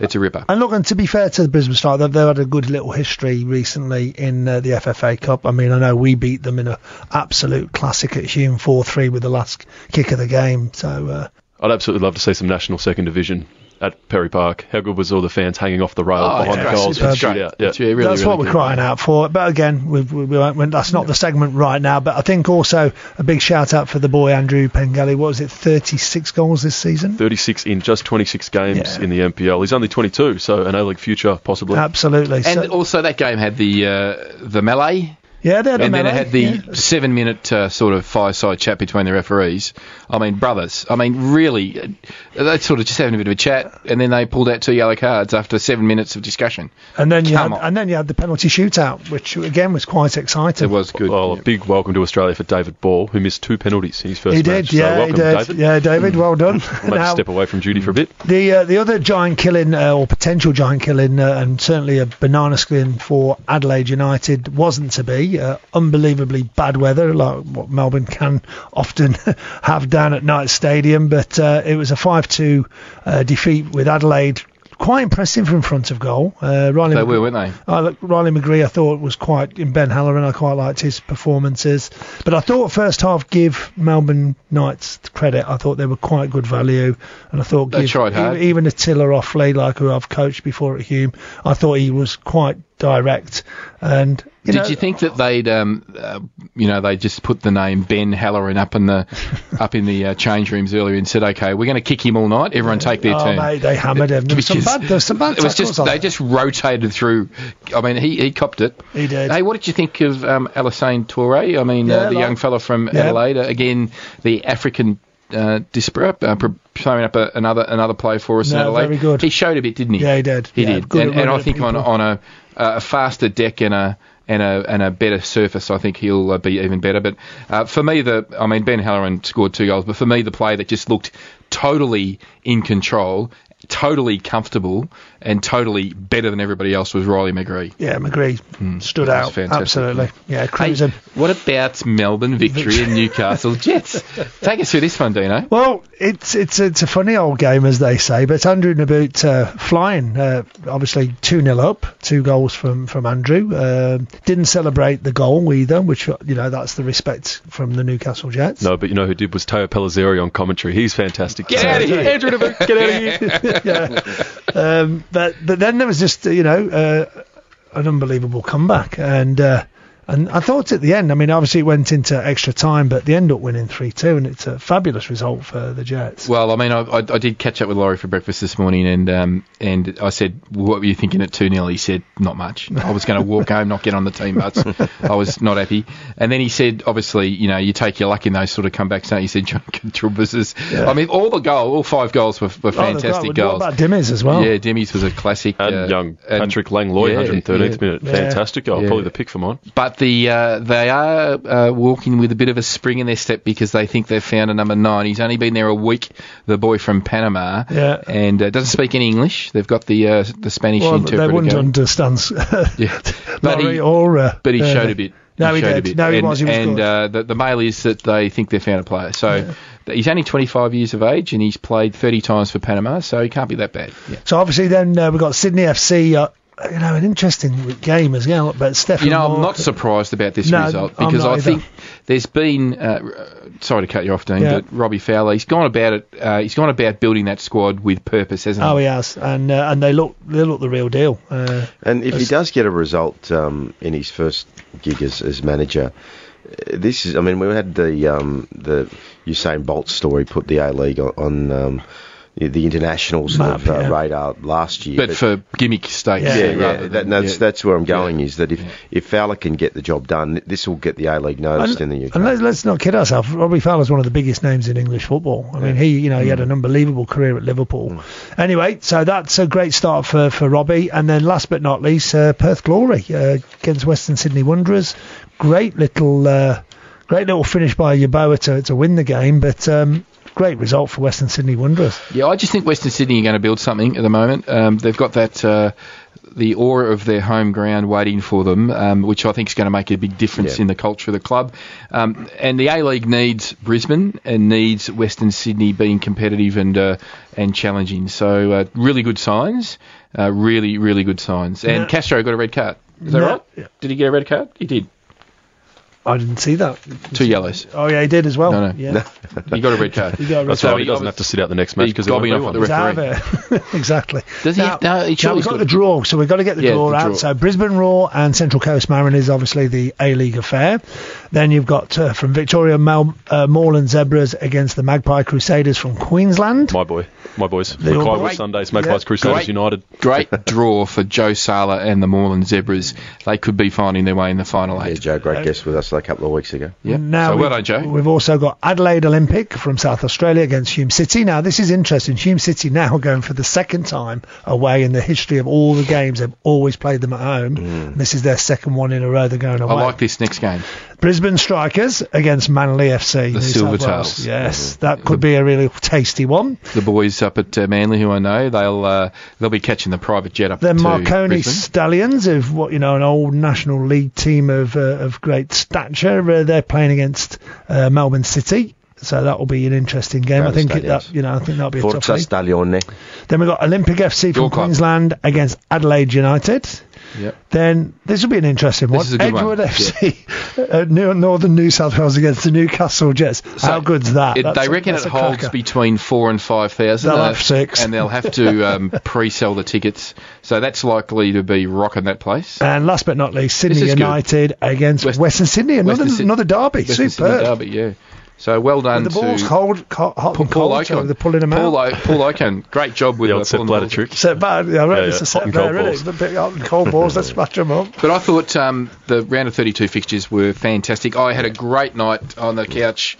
it's a ripper. And look, and to be fair to the Brisbane Strikers, they've had a good little history recently in the FFA Cup. I mean, I know we beat them in an absolute classic at Hume 4-3 with the last kick of the game. So I'd absolutely love to see some national second division at Perry Park. How good was all the fans hanging off the rail behind the goals? That's what we're crying out for. But again, that's not the segment right now. But I think also a big shout out for the boy Andrew Pengelly. What was it, 36 goals this season? 36 in just 26 games in the NPL. He's only 22, so an A-League future possibly. Absolutely. And also that game had the melee. Yeah, they had and the melee. And then it had the 7-minute sort of fireside chat between the referees. I mean, brothers. I mean, really, they sort of just having a bit of a chat, and then they pulled out 2 yellow cards after 7 minutes of discussion. And then you had the penalty shootout, which again was quite exciting. It was good. Well, a big welcome to Australia for David Ball, who missed 2 penalties in his first match. David. Yeah, David, well done. Now, step away from duty for a bit. The other giant killing or potential giant killing, and certainly a banana skin for Adelaide United, wasn't to be. Unbelievably bad weather, like what Melbourne can often have down at Knight Stadium, but it was a 5-2 defeat with Adelaide. Quite impressive in front of goal. They were, weren't they? Riley McGree, I thought, was quite in Ben Halloran. I quite liked his performances, but I thought first half give Melbourne Knights credit. I thought they were quite good value, and I thought they tried hard. Even Attila Offley, like who I've coached before at Hume, I thought he was quite direct. And did you think that they'd, they just put the name Ben Halloran up in the change rooms earlier and said, okay, we're going to kick him all night. Everyone take their turn. Mate, they hammered him. There was some bad. It was just they just rotated through. I mean, he copped it. He did. Hey, what did you think of Alassane Touré? I mean, the young fella from Adelaide. Again, the African disparate, throwing up another play for us in Adelaide. Very good. He showed a bit, didn't he? Yeah, he did. He did. And I think on a faster deck and a better surface, I think he'll be even better. But for me, Ben Halloran scored 2 goals, but for me, the play that just looked totally in control, totally comfortable, and totally better than everybody else was Riley McGree. Yeah, McGree stood out. Fantastic. Absolutely. Yeah, cruising. Hey, what about Melbourne victory and Newcastle Jets? Take us through this one, Dino. Well, it's a funny old game, as they say, but Andrew Naboot flying, obviously 2-0 up, 2 goals from Andrew. Didn't celebrate the goal either, which, you know, that's the respect from the Newcastle Jets. No, but you know who did was Teo Pellizzeri on commentary. He's fantastic. Get out of here, Andrew Naboot. Get out of here. Yeah. But then there was just, you know, an unbelievable comeback. And I thought at the end, I mean, obviously it went into extra time, but they end up winning 3-2, and it's a fabulous result for the Jets. Well, I mean, I did catch up with Laurie for breakfast this morning, and I said, what were you thinking at 2-0? He said, not much. I was going to walk home, not get on the team bus. I was not happy. And then he said, obviously, you know, you take your luck in those sort of comebacks, don't you? He said, John Contreras. Yeah. I mean, all 5 goals were fantastic goals. What about Dimmies as well? Yeah, Dimmies was a classic. And young Patrick Langlois, 113th minute. Fantastic goal. Yeah. Probably the pick for mine. But they are walking with a bit of a spring in their step because they think they've found a number 9. He's only been there a week, the boy from Panama, and doesn't speak any English. They've got the Spanish interpreter. They wouldn't understand. But he showed a bit. No, he did. No, he was. And the mail is that they think they found a player. So he's only 25 years of age, and he's played 30 times for Panama, so he can't be that bad. Yeah. So obviously then we've got Sydney FC... you know, an interesting game as well. But Stefan, you know, Moore, I'm not surprised about this result because I think there's been. Sorry to cut you off, Dean, but Robbie Fowler, he's gone about it. He's gone about building that squad with purpose, hasn't he? Oh, he has, and they look the real deal. And if he does get a result in his first gig as manager, this is. I mean, we had the Usain Bolt story put the A-League on. The international sort of radar last year. But for gimmick stakes. That's where I'm going is that if Fowler can get the job done, this will get the A-League noticed in the UK. And let's not kid ourselves. Robbie Fowler's one of the biggest names in English football. I mean, he had an unbelievable career at Liverpool. Mm. Anyway, so that's a great start for Robbie. And then last but not least, Perth Glory against Western Sydney Wanderers. Great little finish by Yeboah to win the game, but... great result for Western Sydney Wanderers. Yeah, I just think Western Sydney are going to build something at the moment. They've got that the aura of their home ground waiting for them, which I think is going to make a big difference in the culture of the club. And the A-League needs Brisbane and needs Western Sydney being competitive and challenging. So really good signs, really, really good signs. And Castro got a red card. Is that right? Yeah. Did he get a red card? He did. I didn't see that. 2 yellows. Oh, yeah, he did as well. No. Yeah. He got a red card. That's why he doesn't have to sit out the next match because he's gobbing off the referee. Exactly. Does he? We've got the draw, so we've got to get the draw out. So Brisbane Roar and Central Coast Mariners, obviously the A-League affair. Then you've got from Victoria Moreland Zebras against the Magpie Crusaders from Queensland. My boys. Magpie with Sundays, Magpies Crusaders United. Great draw for Joe Sala and the Moreland Zebras. They could be finding their way in the final 8. Yeah, Joe, great guest with us. A couple of weeks ago. Yeah. Now well done, Joe. We've also got Adelaide Olympic from South Australia against Hume City. Now, this is interesting. Hume City now going for the second time away in the history of all the games. They've always played them at home. And this is their second one in a row they're going away. I like this next game. Brisbane Strikers against Manly FC. The Silvertails. Yes, that could be a really tasty one. The boys up at Manly, who I know, they'll be catching the private jet up to Brisbane. Then Marconi Stallions, an old National League team of great stature, they're playing against Melbourne City. So that will be an interesting game. Grand I think that'll be a tough game. Then we've got Olympic FC from Queensland against Adelaide United. Yep. Then this will be an interesting one. Edgewood FC, Northern New South Wales against the Newcastle Jets. So how good's that? They reckon it holds between 4,000 and 5,000. They'll have 6. And they'll have to pre-sell the tickets. So that's likely to be rocking that place. And last but not least, Sydney United against Western Sydney. Another derby. Western Sydney derby, yeah. So well done to Paul Ocon. They're pulling them out. Paul Ocon, great job with the set bladder trick. Set bladder, it's a set bladder, isn't it? Hot and cold balls, let's match them up. But I thought the round of 32 fixtures were fantastic. I had a great night on the couch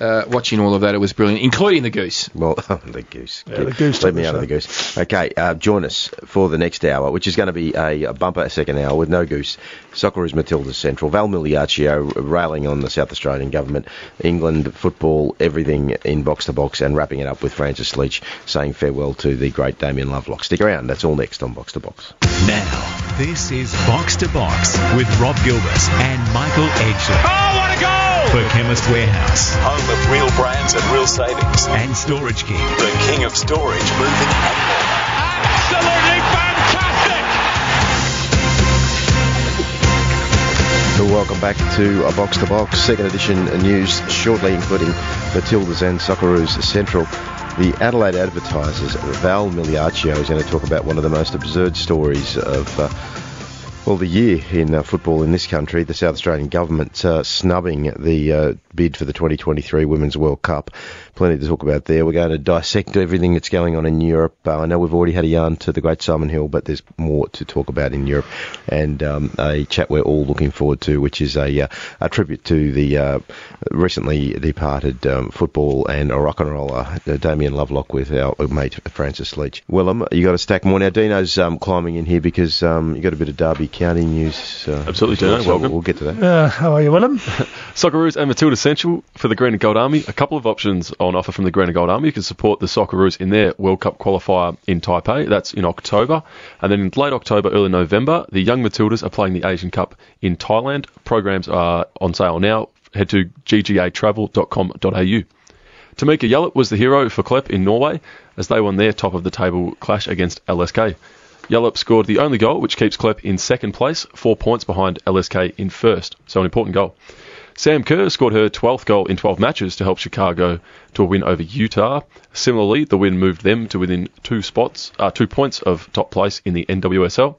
watching all of that, it was brilliant, including the goose. Well, the goose. Yeah, the goose. Leave me out of the goose. Okay, join us for the next hour, which is going to be a bumper second hour with no goose. Socceroos, Matilda Central, Val Migliaccio railing on the South Australian government, England, football, everything in box to box, and wrapping it up with Francis Leach saying farewell to the great Damien Lovelock. Stick around, that's all next on Box to Box. Now, this is Box to Box with Rob Gilbert and Michael Edgley. Oh, what a goal! For Chemist Warehouse, home of real brands and real savings, and Storage King, the king of storage, moving and more. Absolutely fantastic! Well, welcome back to A Box to Box, second edition news shortly, including Matildas and Socceroos Central. The Adelaide Advertiser's Val Migliaccio is going to talk about one of the most absurd stories of the year in football in this country, the South Australian government snubbing the bid for the 2023 Women's World Cup. Plenty to talk about there. We're going to dissect everything that's going on in Europe. I know we've already had a yarn to the great Simon Hill, but there's more to talk about in Europe, and a chat we're all looking forward to, which is a tribute to the recently departed football and rock and roller Damien Lovelock with our mate Francis Leach. Willem, you got a stack more. Now, Dino's climbing in here because you got a bit of Derby County news. Absolutely, Dino. So welcome. We'll get to that. How are you, Willem? Socceroos and Matilda Central for the Green and Gold Army. A couple of options on offer from the Green and Gold Army. You can support the Socceroos in their World Cup qualifier in Taipei. That's in October. And then in late October, early November, the Young Matildas are playing the Asian Cup in Thailand. Programs are on sale now. Head to ggatravel.com.au. Tamika Hjellet was the hero for Klepp in Norway as they won their top-of-the-table clash against LSK. Hjellet scored the only goal, which keeps Klepp in second place, 4 points behind LSK in first. So an important goal. Sam Kerr scored her 12th goal in 12 matches to help Chicago to a win over Utah. Similarly, the win moved them to within 2 points of top place in the NWSL.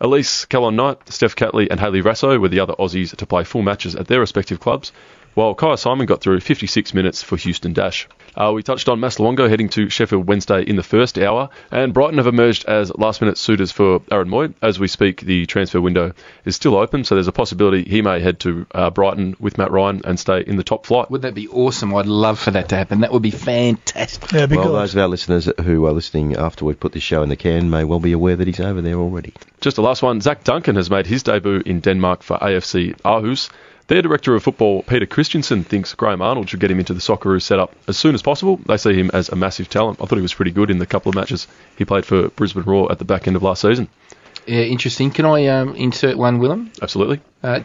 Elise Callon-Knight, Steph Catley and Hayley Rasso were the other Aussies to play full matches at their respective clubs, while Kaya Simon got through 56 minutes for Houston Dash. We touched on Maslowongo heading to Sheffield Wednesday in the first hour, and Brighton have emerged as last-minute suitors for Aaron Moy. As we speak, the transfer window is still open, so there's a possibility he may head to Brighton with Matt Ryan and stay in the top flight. Wouldn't that be awesome? I'd love for that to happen. That would be fantastic. Yeah, well, those of our listeners who are listening after we've put this show in the can may well be aware that he's over there already. Just the last one, Zach Duncan has made his debut in Denmark for AFC Aarhus. Their director of football, Peter Christensen, thinks Graham Arnold should get him into the Socceroos setup as soon as possible. They see him as a massive talent. I thought he was pretty good in the couple of matches he played for Brisbane Roar at the back end of last season. Yeah, interesting. Can I insert one, Willem? Absolutely.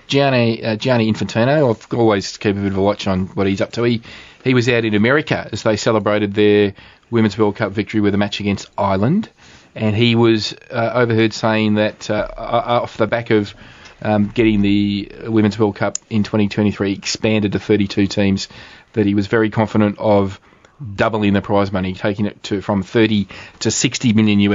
Gianni Infantino, I've always keep a bit of a watch on what he's up to. He was out in America as they celebrated their Women's World Cup victory with a match against Ireland, and he was overheard saying that off the back of getting the Women's World Cup in 2023 expanded to 32 teams, that he was very confident of doubling the prize money, taking it from 30 to $60 million.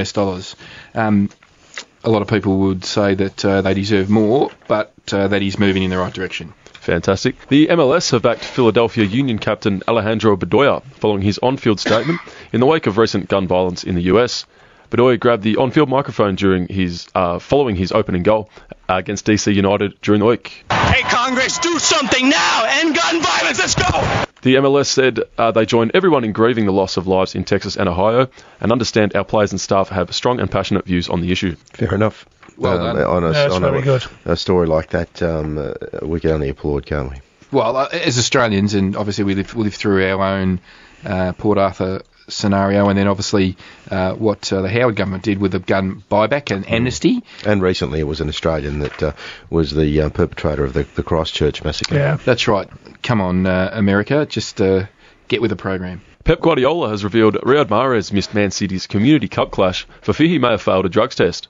A lot of people would say that they deserve more, but that he's moving in the right direction. Fantastic. The MLS have backed Philadelphia Union captain Alejandro Bedoya following his on-field statement in the wake of recent gun violence in the US. Bedoya grabbed the on-field microphone during his following his opening goal against DC United during the week. Hey, Congress, do something now! End gun violence, let's go! The MLS said they join everyone in grieving the loss of lives in Texas and Ohio, and understand our players and staff have strong and passionate views on the issue. Fair enough. Well done. On a story like that, we can only applaud, can't we? Well, as Australians, and obviously we live through our own Port Arthur scenario, and then obviously what the Howard government did with the gun buyback and amnesty. And recently it was an Australian that was the perpetrator of the Christchurch massacre. Yeah, that's right. Come on, America, just get with the program. Pep Guardiola has revealed Riyad Mahrez missed Man City's Community Cup clash for fear he may have failed a drugs test.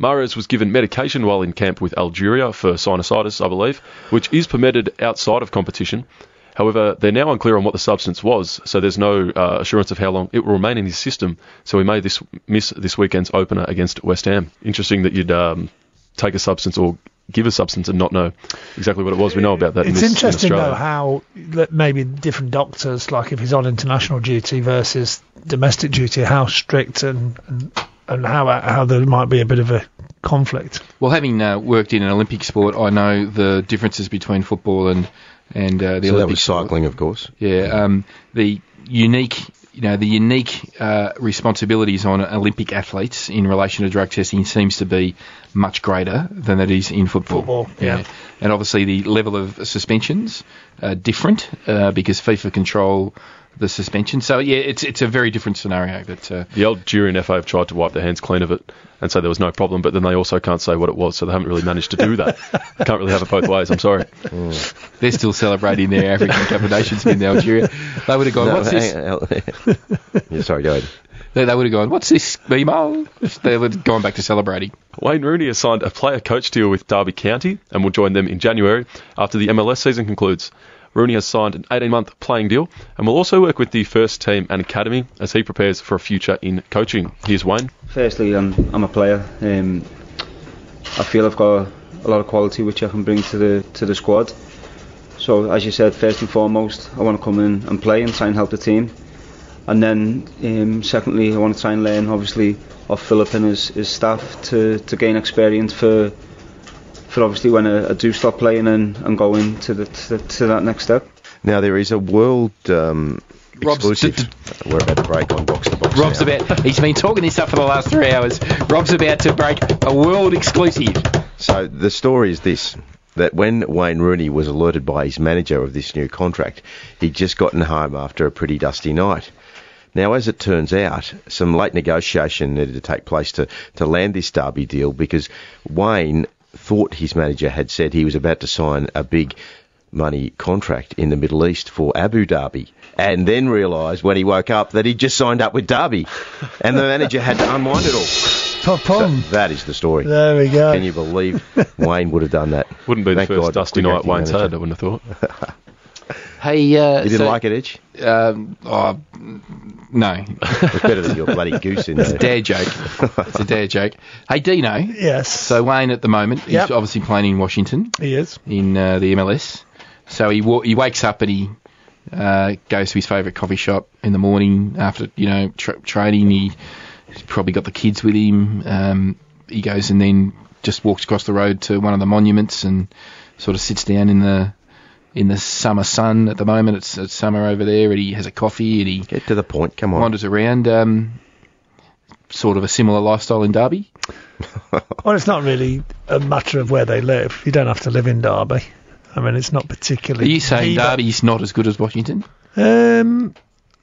Mahrez was given medication while in camp with Algeria for sinusitis, I believe, which is permitted outside of competition. However, they're now unclear on what the substance was, so there's no assurance of how long it will remain in his system, so he may miss this weekend's opener against West Ham. Interesting that you'd take a substance or give a substance and not know exactly what it was. We know about that in Australia. It's interesting, though, how maybe different doctors, like if he's on international duty versus domestic duty, how strict and and how there might be a bit of a conflict. Well, having worked in an Olympic sport, I know the differences between football and the Olympic. So that was cycling, sport. Of course. Yeah, the unique responsibilities on Olympic athletes in relation to drug testing seems to be much greater than it is in football. Yeah. And obviously the level of suspensions are different because FIFA control the suspension. So, yeah, it's a very different scenario. But the Algerian FA have tried to wipe their hands clean of it and say there was no problem, but then they also can't say what it was, so they haven't really managed to do that. Can't really have it both ways, I'm sorry. Mm. They're still celebrating their African Cup of Nations in Algeria. They would have gone, what's this? Yeah, sorry, go ahead. They would have gone, what's this, Bimo? They would have gone back to celebrating. Wayne Rooney has signed a player-coach deal with Derby County and will join them in January after the MLS season concludes. Rooney has signed an 18-month playing deal and will also work with the first team and academy as he prepares for a future in coaching. Here's Wayne. Firstly, I'm a player. I feel I've got a lot of quality which I can bring to the squad. So, as you said, first and foremost, I want to come in and play and try and help the team. And then, secondly, I want to try and learn, obviously, off Philip and his staff to gain experience for obviously when I do stop playing and go into to that next step. Now there is a world exclusive. We're about to break on Box to Box. Rob's now. He's been talking this up for the last 3 hours. Rob's about to break a world exclusive. So the story is this, that when Wayne Rooney was alerted by his manager of this new contract, he'd just gotten home after a pretty dusty night. Now, as it turns out, some late negotiation needed to take place to land this Derby deal because Wayne thought his manager had said he was about to sign a big money contract in the Middle East for Abu Dhabi, and then realised when he woke up that he'd just signed up with Derby, and the manager had to unwind it all. That is the story. There we go. Can you believe Wayne would have done that? Wouldn't be the first dusty night Wayne's had, I wouldn't have thought. Hey, you didn't like it, Edge? No. It's better than your bloody goose in there. It's a dare joke. Hey, Dino. Yes. So Wayne at the moment, he's obviously playing in Washington. He is. In the MLS. So he wakes up and he goes to his favourite coffee shop in the morning after, training. He's probably got the kids with him. He goes and then just walks across the road to one of the monuments and sort of sits down in the summer sun at the moment. It's summer over there, and he has a coffee and he get to the point. Come on, wanders around. Sort of a similar lifestyle in Derby. Well, it's not really a matter of where they live. You don't have to live in Derby. I mean, it's not particularly. Are you saying Derby's not as good as Washington? I've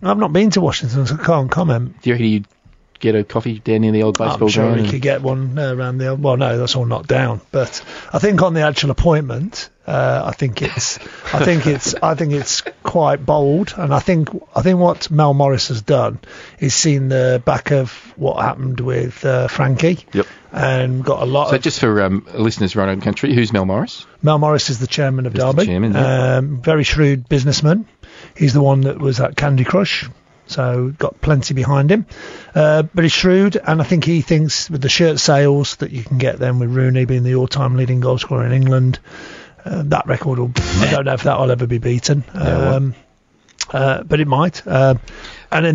not been to Washington, so I can't comment. Do you reckon you'd get a coffee down near the old baseball ground? I'm sure you could get one around the old. Well, no, that's all knocked down. But I think on the actual appointment. I think it's quite bold, and I think what Mel Morris has done is seen the back of what happened with Frankie. Yep. And got a lot. So just for listeners around the country, who's Mel Morris? Mel Morris is the chairman of Derby. Chairman, yeah. Very shrewd businessman. He's the one that was at Candy Crush. So got plenty behind him. But he's shrewd, and I think he thinks with the shirt sales that you can get them with Rooney being the all-time leading goal scorer in England, that record will, I don't know if that will ever be beaten. But it might. And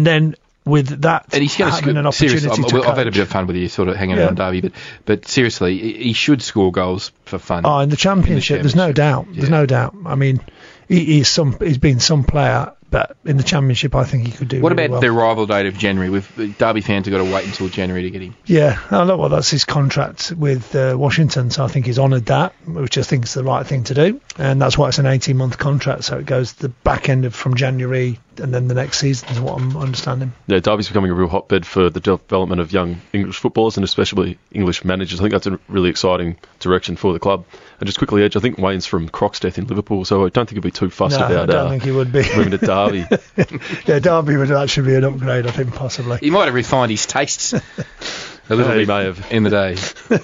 then with that, and he's having an opportunity to coach. I've had a bit of fun with you sort of hanging around Derby, but seriously, he should score goals for fun. Oh, in the championship. There's no doubt. Yeah. There's no doubt. I mean, he's been some player, but in the championship, I think he could do. What really about the arrival date of January? With Derby fans have got to wait until January to get him. Yeah, well, that's his contract with Washington, so I think he's honoured that, which I think is the right thing to do, and that's why it's an 18-month contract, so it goes the back end from January, and then the next season is what I'm understanding. Yeah, Derby's becoming a real hotbed for the development of young English footballers and especially English managers. I think that's a really exciting direction for the club. And just quickly, Edge, I think Wayne's from Croxteth in Liverpool, so I don't think he'd be too fussed about moving to Derby. Yeah, Derby would actually be an upgrade, I think, possibly. He might have refined his tastes a little bit, he may have, in the day.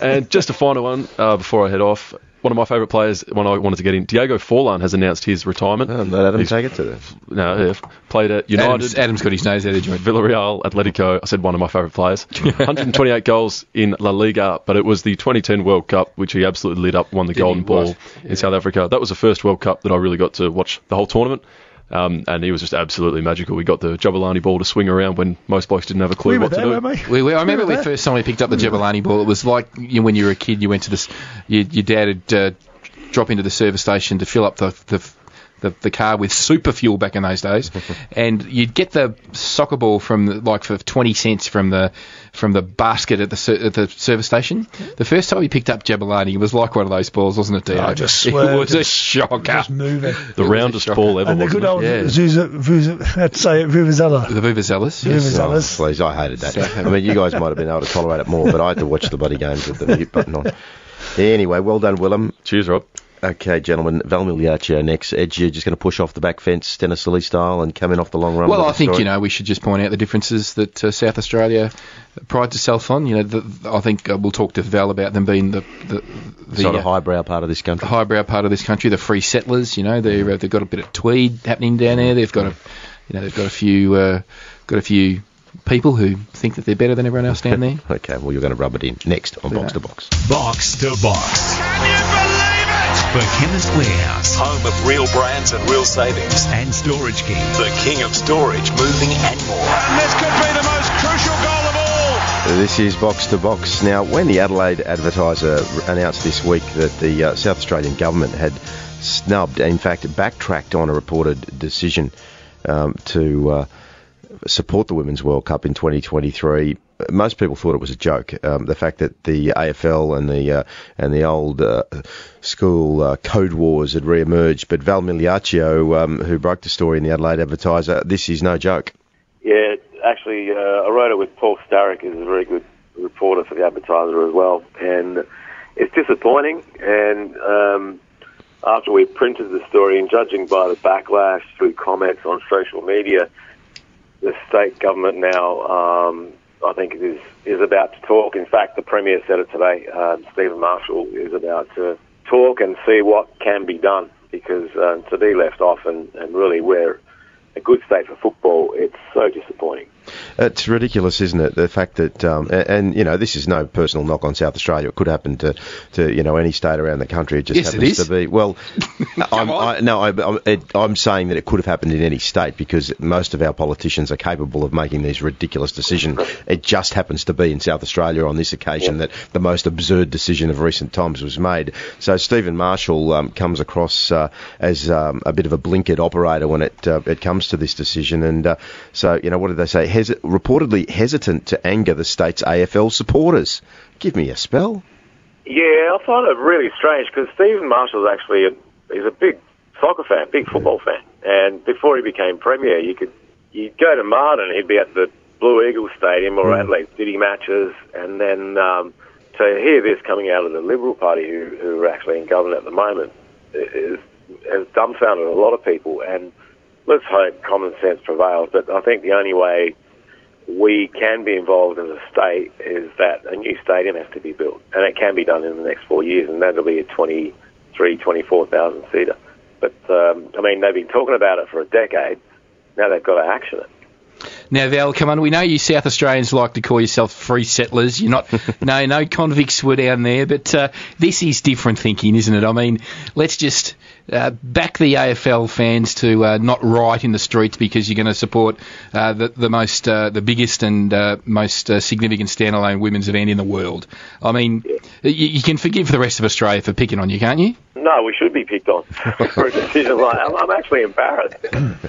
And just a final one before I head off. One of my favourite players, one I wanted to get in, Diego Forlan, has announced his retirement. Oh, let Adam take it to this. No, played at United. Adam's got his nose out of joint. Villarreal, Atletico. I said one of my favourite players. 128 goals in La Liga, but it was the 2010 World Cup, which he absolutely lit up, won the Golden Ball in South Africa. That was the first World Cup that I really got to watch the whole tournament. And he was just absolutely magical. We got the Jabulani ball to swing around when most blokes didn't have a clue what to do. I remember the first time we picked up the Jabulani ball. It was like, you know, when you were a kid, you went to this, your dad would drop into the service station to fill up the car with super fuel back in those days, and you'd get the soccer ball for 20 cents from the basket at the service station. The first time we picked up Jabulani, it was like one of those balls, wasn't it, Dio? It was a shocker. Just moving. The roundest ball ever. And the good old Vuvuzela. The Vuvuzelas. Yes. Please, I hated that. I mean, you guys might have been able to tolerate it more, but I had to watch the bloody games with the mute button on. Anyway, well done, Willem. Cheers, Rob. Okay, gentlemen, Val Migliaccio next. Edgier just going to push off the back fence, Dennis Lilly style, and come in off the long run. Well, I think, we should just point out the differences that South Australia prides itself on. I think we'll talk to Val about them being the sort of highbrow part of this country. The free settlers, they've got a bit of tweed happening down there. They've got a few people who think that they're better than everyone else down there. Okay, well, you're going to rub it in next on Box to Box. Box to Box. Can you believe? For Chemist Warehouse, home of real brands and real savings, and Storage King, the king of storage, moving and more. And this could be the most crucial goal of all. This is Box to Box. Now, when the Adelaide Advertiser announced this week that the South Australian government had snubbed, in fact backtracked on a reported decision to support the Women's World Cup in 2023, most people thought it was a joke. The fact that the AFL and the old school code wars had re-emerged. But Val Migliaccio, who broke the story in the Adelaide Advertiser, this is no joke. Yeah, actually, I wrote it with Paul Starrick, who's a very good reporter for the Advertiser as well. And it's disappointing. And after we printed the story, and judging by the backlash through comments on social media, the state government now... I think it is about to talk. In fact, the Premier said it today. Stephen Marshall is about to talk and see what can be done, because to be left off and really we're a good state for football, it's so disappointing. It's ridiculous, isn't it? The fact that, this is no personal knock on South Australia. It could happen to any state around the country. It just happens to be. Well, I'm saying that it could have happened in any state because most of our politicians are capable of making these ridiculous decisions. It just happens to be in South Australia on this occasion that the most absurd decision of recent times was made. So Stephen Marshall comes across as a bit of a blinkered operator when it comes to this decision. And so what did they say? Reportedly hesitant to anger the state's AFL supporters. Give me a spell. Yeah, I find it really strange because Stephen Marshall is actually he's a big soccer fan, big football fan. And before he became Premier, you'd go to Martin, he'd be at the Blue Eagle Stadium or Adelaide City matches. And then to hear this coming out of the Liberal Party, who are actually in government at the moment, has dumbfounded a lot of people. And let's hope common sense prevails, but I think the only way we can be involved as a state is that a new stadium has to be built, and it can be done in the next 4 years, and that'll be a 24,000 seater. But, they've been talking about it for a decade. Now they've got to action it. Now, Val, come on. We know you South Australians like to call yourself free settlers. You're not, no convicts were down there, but this is different thinking, isn't it? I mean, let's just back the AFL fans to not riot in the streets because you're going to support the biggest and most significant standalone women's event in the world. I mean, you can forgive the rest of Australia for picking on you, can't you? No, we should be picked on for a decision like that. I'm actually embarrassed,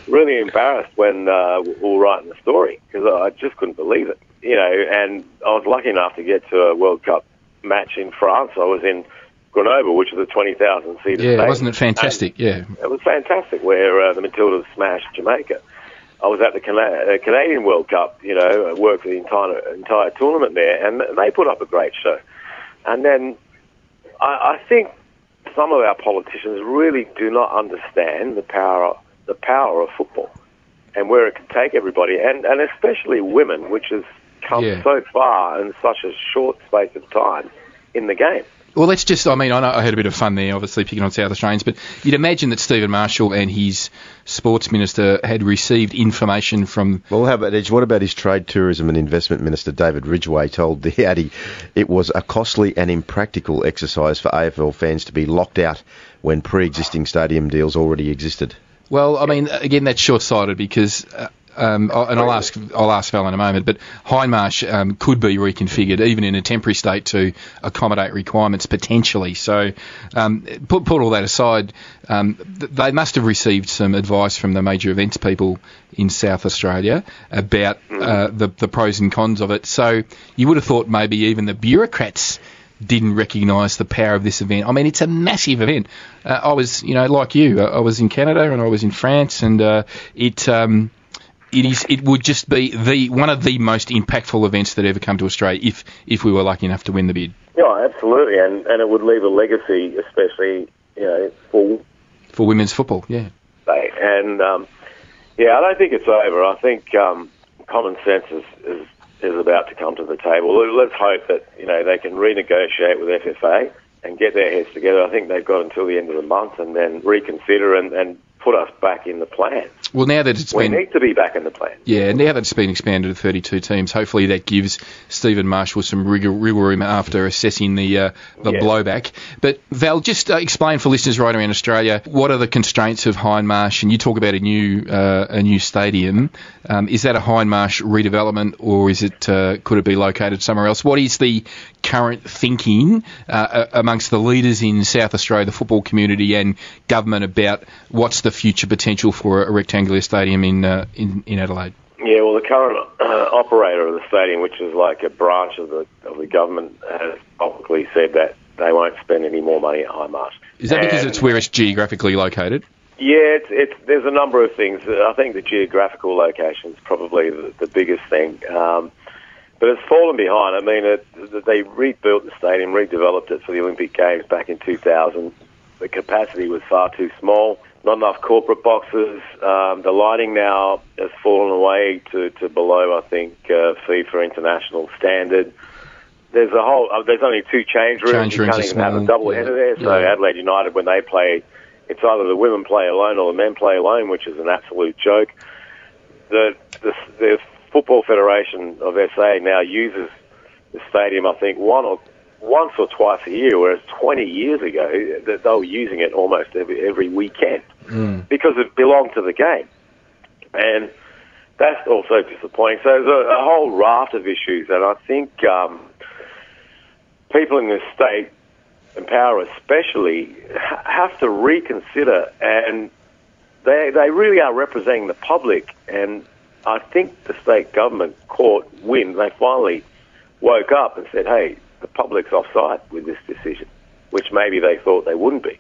really embarrassed when all writing the story because I just couldn't believe it. And I was lucky enough to get to a World Cup match in France. I was in Grenoble, which is a 20,000 seater. Yeah, wasn't it fantastic? Yeah, it was fantastic where the Matildas smashed Jamaica. I was at the Canadian World Cup. I worked the entire tournament there, and they put up a great show. And then I think some of our politicians really do not understand the power of football and where it can take everybody, and especially women, which has come so far in such a short space of time in the game. Well, let's just, I had a bit of fun there, obviously, picking on South Australians, but you'd imagine that Stephen Marshall and his sports minister had received information from... Well, how about Edge? What about his Trade, Tourism and Investment Minister, David Ridgway, told the Addy it was a costly and impractical exercise for AFL fans to be locked out when pre-existing stadium deals already existed? Well, I mean, again, that's short-sighted because, and I'll ask Val in a moment, but Hindmarsh could be reconfigured, even in a temporary state, to accommodate requirements potentially. So put all that aside, they must have received some advice from the major events people in South Australia about the pros and cons of it. So you would have thought maybe even the bureaucrats didn't recognise the power of this event. I mean, it's a massive event. I was, like you, I was in Canada and I was in France, and it would just be one of the most impactful events that ever come to Australia if we were lucky enough to win the bid. Yeah, absolutely, and it would leave a legacy, especially for women's football. Yeah, and I don't think it's over. I think common sense is about to come to the table. Let's hope that they can renegotiate with FFA and get their heads together. I think they've got until the end of the month and then reconsider and put us back in the plan. Well, now that it's we need to be back in the plan. Yeah, now that it's been expanded to 32 teams, hopefully that gives Stephen Marshall some wriggle room after assessing the blowback. But Val, just explain for listeners right around Australia, what are the constraints of Hindmarsh? And you talk about a new stadium. Is that a Hindmarsh redevelopment, or is it could it be located somewhere else? What is the current thinking amongst the leaders in South Australia, the football community, and government about what's the future potential for a rectangular stadium in Adelaide? Yeah, well, the current operator of the stadium, which is like a branch of the government, has publicly said that they won't spend any more money at Hindmarsh. Is that because it's where it's geographically located? Yeah, there's a number of things. I think the geographical location is probably the biggest thing. But it's fallen behind. I mean, they rebuilt the stadium, redeveloped it for the Olympic Games back in 2000. The capacity was far too small. Not enough corporate boxes. The lighting now has fallen away to below, I think, FIFA international standard. There's a whole. There's only two change rooms. You can't even have a double header there. So Adelaide United, when they play, it's either the women play alone or the men play alone, which is an absolute joke. The Football Federation of SA now uses the stadium, I think, once or twice a year, whereas 20 years ago, they were using it almost every weekend because it belonged to the game. And that's also disappointing. So there's a whole raft of issues, and I think people in this state, and power especially, have to reconsider, and they really are representing the public, and I think the state government caught wind. They finally woke up and said, hey, the public's offside with this decision, which maybe they thought they wouldn't be.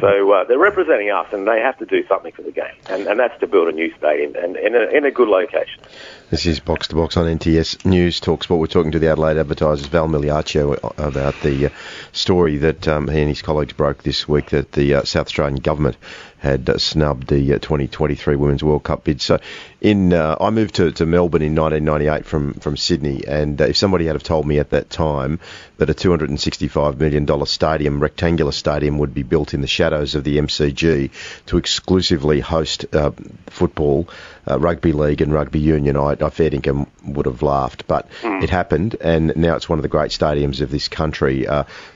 So they're representing us, and they have to do something for the game, and that's to build a new stadium and in a good location. This is Box to Box on NTS News Talk Sport. We're talking to the Adelaide Advertisers, Val Migliaccio, about the story that he and his colleagues broke this week that the South Australian government had snubbed the 2023 Women's World Cup bid. So I moved to Melbourne in 1998 from Sydney, and if somebody had have told me at that time that a $265 million stadium, rectangular stadium, would be built in the shadows of the MCG to exclusively host football, rugby league and rugby union, I fair dinkum would have laughed. But it happened, and now it's one of the great stadiums of this country.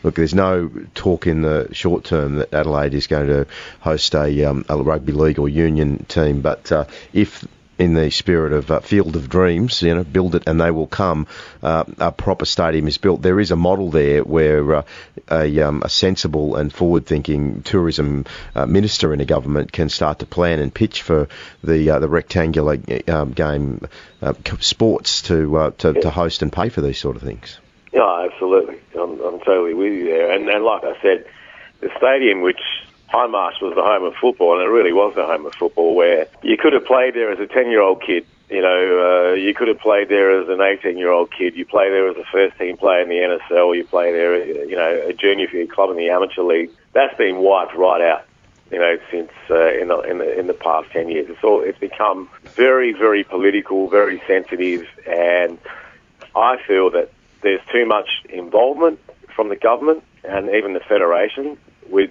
Look, there's no talk in the short term that Adelaide is going to host a rugby league or union team, but if in the spirit of Field of Dreams, build it and they will come, a proper stadium is built. There is a model there where a sensible and forward-thinking tourism minister in a government can start to plan and pitch for the rectangular game sports to host and pay for these sort of things. Yeah, absolutely. I'm totally with you there. And like I said, the stadium, which Hindmarsh was the home of football, and it really was the home of football, where you could have played there as a 10-year-old kid, you could have played there as an 18-year-old kid, you play there as a first-team player in the NSL, you play there, a junior for your club in the amateur league. That's been wiped right out, since in the past 10 years. It's become very, very political, very sensitive, and I feel that there's too much involvement from the government and even the federation, with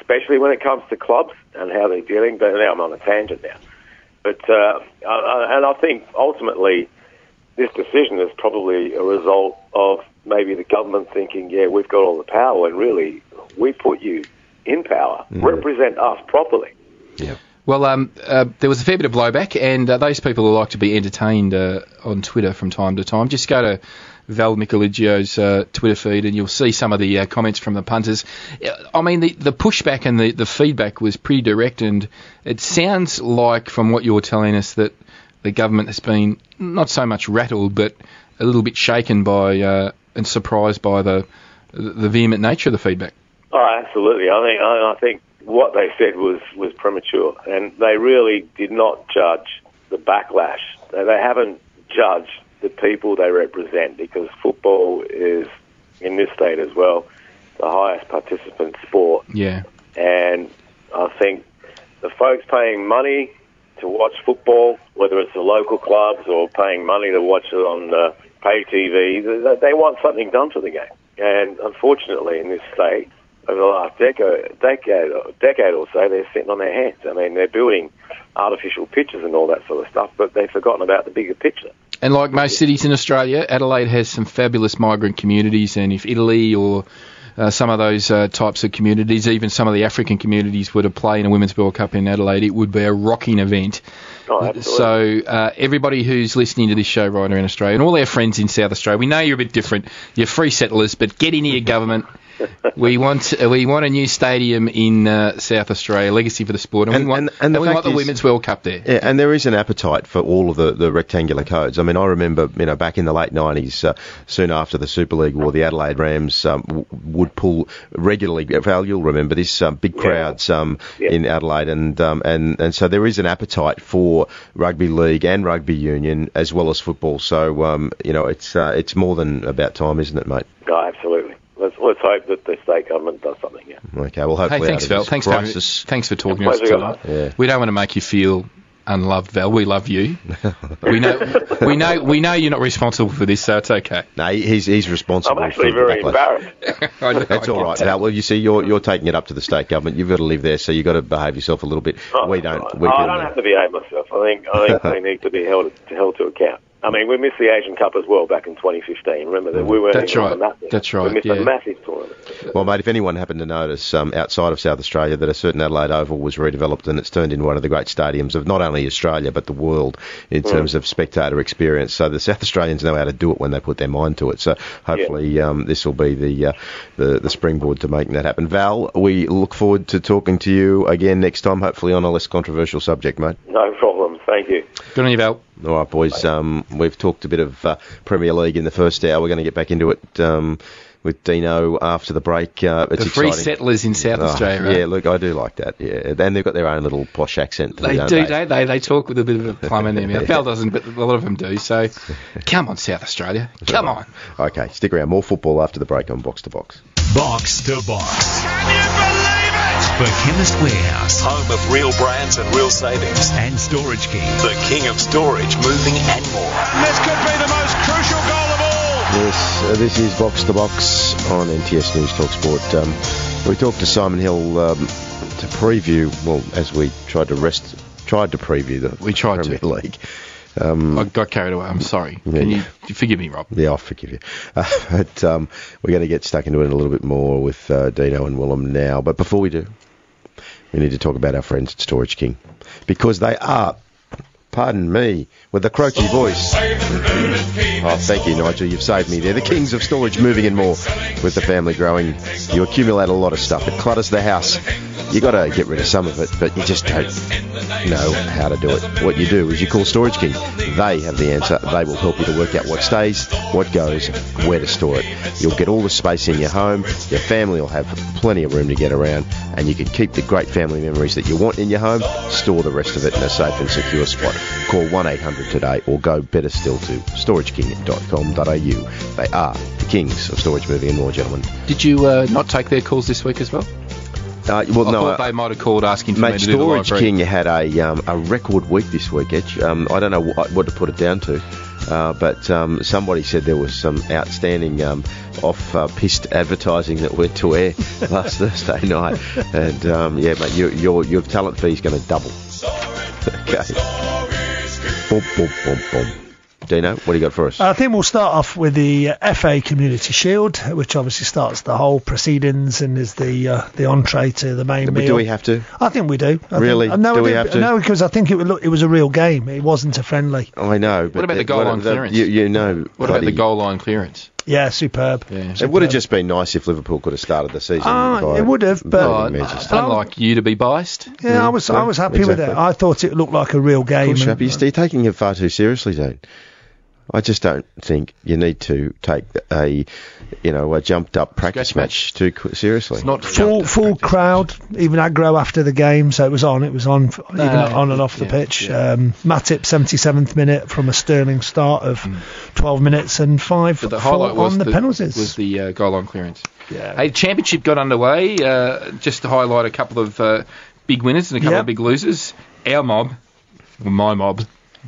especially when it comes to clubs and how they're dealing. But now I'm on a tangent now. But I think ultimately this decision is probably a result of maybe the government thinking, yeah, we've got all the power, and really we put you in power, represent us properly. Yeah. Well, there was a fair bit of blowback, and those people who like to be entertained on Twitter from time to time, just go to Val Michelangio's Twitter feed and you'll see some of the comments from the punters. I mean, the pushback and the feedback was pretty direct, and it sounds like, from what you're telling us, that the government has been not so much rattled, but a little bit shaken by and surprised by the vehement nature of the feedback. Oh, absolutely. I think what they said was premature, and they really did not judge the backlash. They haven't judged the people they represent, because football is, in this state as well, the highest participant sport. Yeah. And I think the folks paying money to watch football, whether it's the local clubs or paying money to watch it on pay TV, they want something done to the game. And unfortunately, in this state, over the last decade or so, they're sitting on their hands. I mean, they're building artificial pitches and all that sort of stuff, but they've forgotten about the bigger picture. And like most cities in Australia, Adelaide has some fabulous migrant communities, and if Italy or some of those types of communities, even some of the African communities, were to play in a Women's World Cup in Adelaide, it would be a rocking event. Oh, absolutely. So everybody who's listening to this show right now in Australia, and all our friends in South Australia, we know you're a bit different. You're free settlers, but get into your government. We want a new stadium in South Australia, legacy for the sport, and we want the Women's World Cup there. Yeah, and there is an appetite for all of the rectangular codes. I mean, I remember, back in the late 90s, soon after the Super League War, the Adelaide Rams would pull regularly. Val, you'll remember this, big crowds in Adelaide, and so there is an appetite for rugby league and rugby union as well as football. So it's more than about time, isn't it, mate? Oh, absolutely. Let's hope that the state government does something. Yeah. Okay. Well, hopefully. Hey, thanks, Val. Thanks for talking to us tonight. Yeah. We don't want to make you feel unloved, Val. We love you. We know you're not responsible for this, so it's okay. No, he's responsible. I'm actually very embarrassed. That's all right, Val. Well, you see, you're taking it up to the state government. You've got to live there, so you've got to behave yourself a little bit. I don't have to behave myself. I think they need to be held to account. I mean, we missed the Asian Cup as well back in 2015. Remember that we weren't even on that. That's right. We missed a massive tournament. Well, mate, if anyone happened to notice outside of South Australia that a certain Adelaide Oval was redeveloped and it's turned into one of the great stadiums of not only Australia but the world in terms of spectator experience. So the South Australians know how to do it when they put their mind to it. So hopefully this will be the springboard to making that happen. Val, we look forward to talking to you again next time, hopefully on a less controversial subject, mate. No problem. Thank you. Good on you, Val. All right, boys. We've talked a bit of Premier League in the first hour. We're going to get back into it with Dino after the break. It's the free exciting. Settlers in South Australia. Right? Yeah, look, I do like that. Yeah, and they've got their own little posh accent. They do, don't they? They talk with a bit of a plum in their mouth. Val doesn't, but a lot of them do. So, come on, South Australia, come on. Okay, stick around. More football after the break on Box to Box. Box to Box. Can you believe? For Chemist Warehouse, home of real brands and real savings. And Storage King, the king of storage, moving and more. This could be the most crucial goal of all. Yes, this is Box to Box on NTS News Talk Sport. We talked to Simon Hill to preview, well, as we tried to preview the Premier League. I got carried away. I'm sorry. Yeah. Can you forgive me, Rob? Yeah, I'll forgive you. But we're going to get stuck into it a little bit more with Dino and Willem now. But before we do, we need to talk about our friends at Storage King, because they are, pardon me, with the croaky voice. Oh, thank you, Nigel. You've saved me there. The kings of storage, moving and more. With the family growing, you accumulate a lot of stuff. It clutters the house. You got to get rid of some of it, but you just don't know how to do it. What you do is you call Storage King. They have the answer. They will help you to work out what stays, what goes, where to store it. You'll get all the space in your home. Your family will have plenty of room to get around, and you can keep the great family memories that you want in your home, store the rest of it in a safe and secure spot. Call 1-800 today, or go better still to storageking.com.au. They are the kings of storage, moving and more, gentlemen. Did you not take their calls this week as well? I thought they might have called asking for me to do the library. Storage King had a record week this week, Edge. I don't know what to put it down to, but somebody said there was some outstanding off-piste advertising that went to air last Thursday night. And, mate, your talent fee is going to double. Okay. Boom, boom, boom, boom. Dino, what do you got for us? I think we'll start off with the FA Community Shield, which obviously starts the whole proceedings and is the entree to the main meal. Do we have to? I think we do. Really? No, do we have to? No, because I think it was a real game. It wasn't a friendly. I know. But what about the goal line clearance? What about the goal line clearance? Yeah, superb. Yeah. It would have just been nice if Liverpool could have started the season. It would have, but I'd like you to be biased. Yeah, I was happy with that. I thought it looked like a real game. Of course, you're taking it far too seriously, Dean. I just don't think you need to take a jumped-up practice match too seriously. It's not full crowd, even aggro after the game, so it was on even on and off the pitch. Yeah. Matip, 77th minute from a sterling start of 12 minutes and 5 but the highlight was on the penalties. Was the goal on clearance. Yeah. Hey, the championship got underway. Just to highlight a couple of big winners and a couple of big losers. My mob,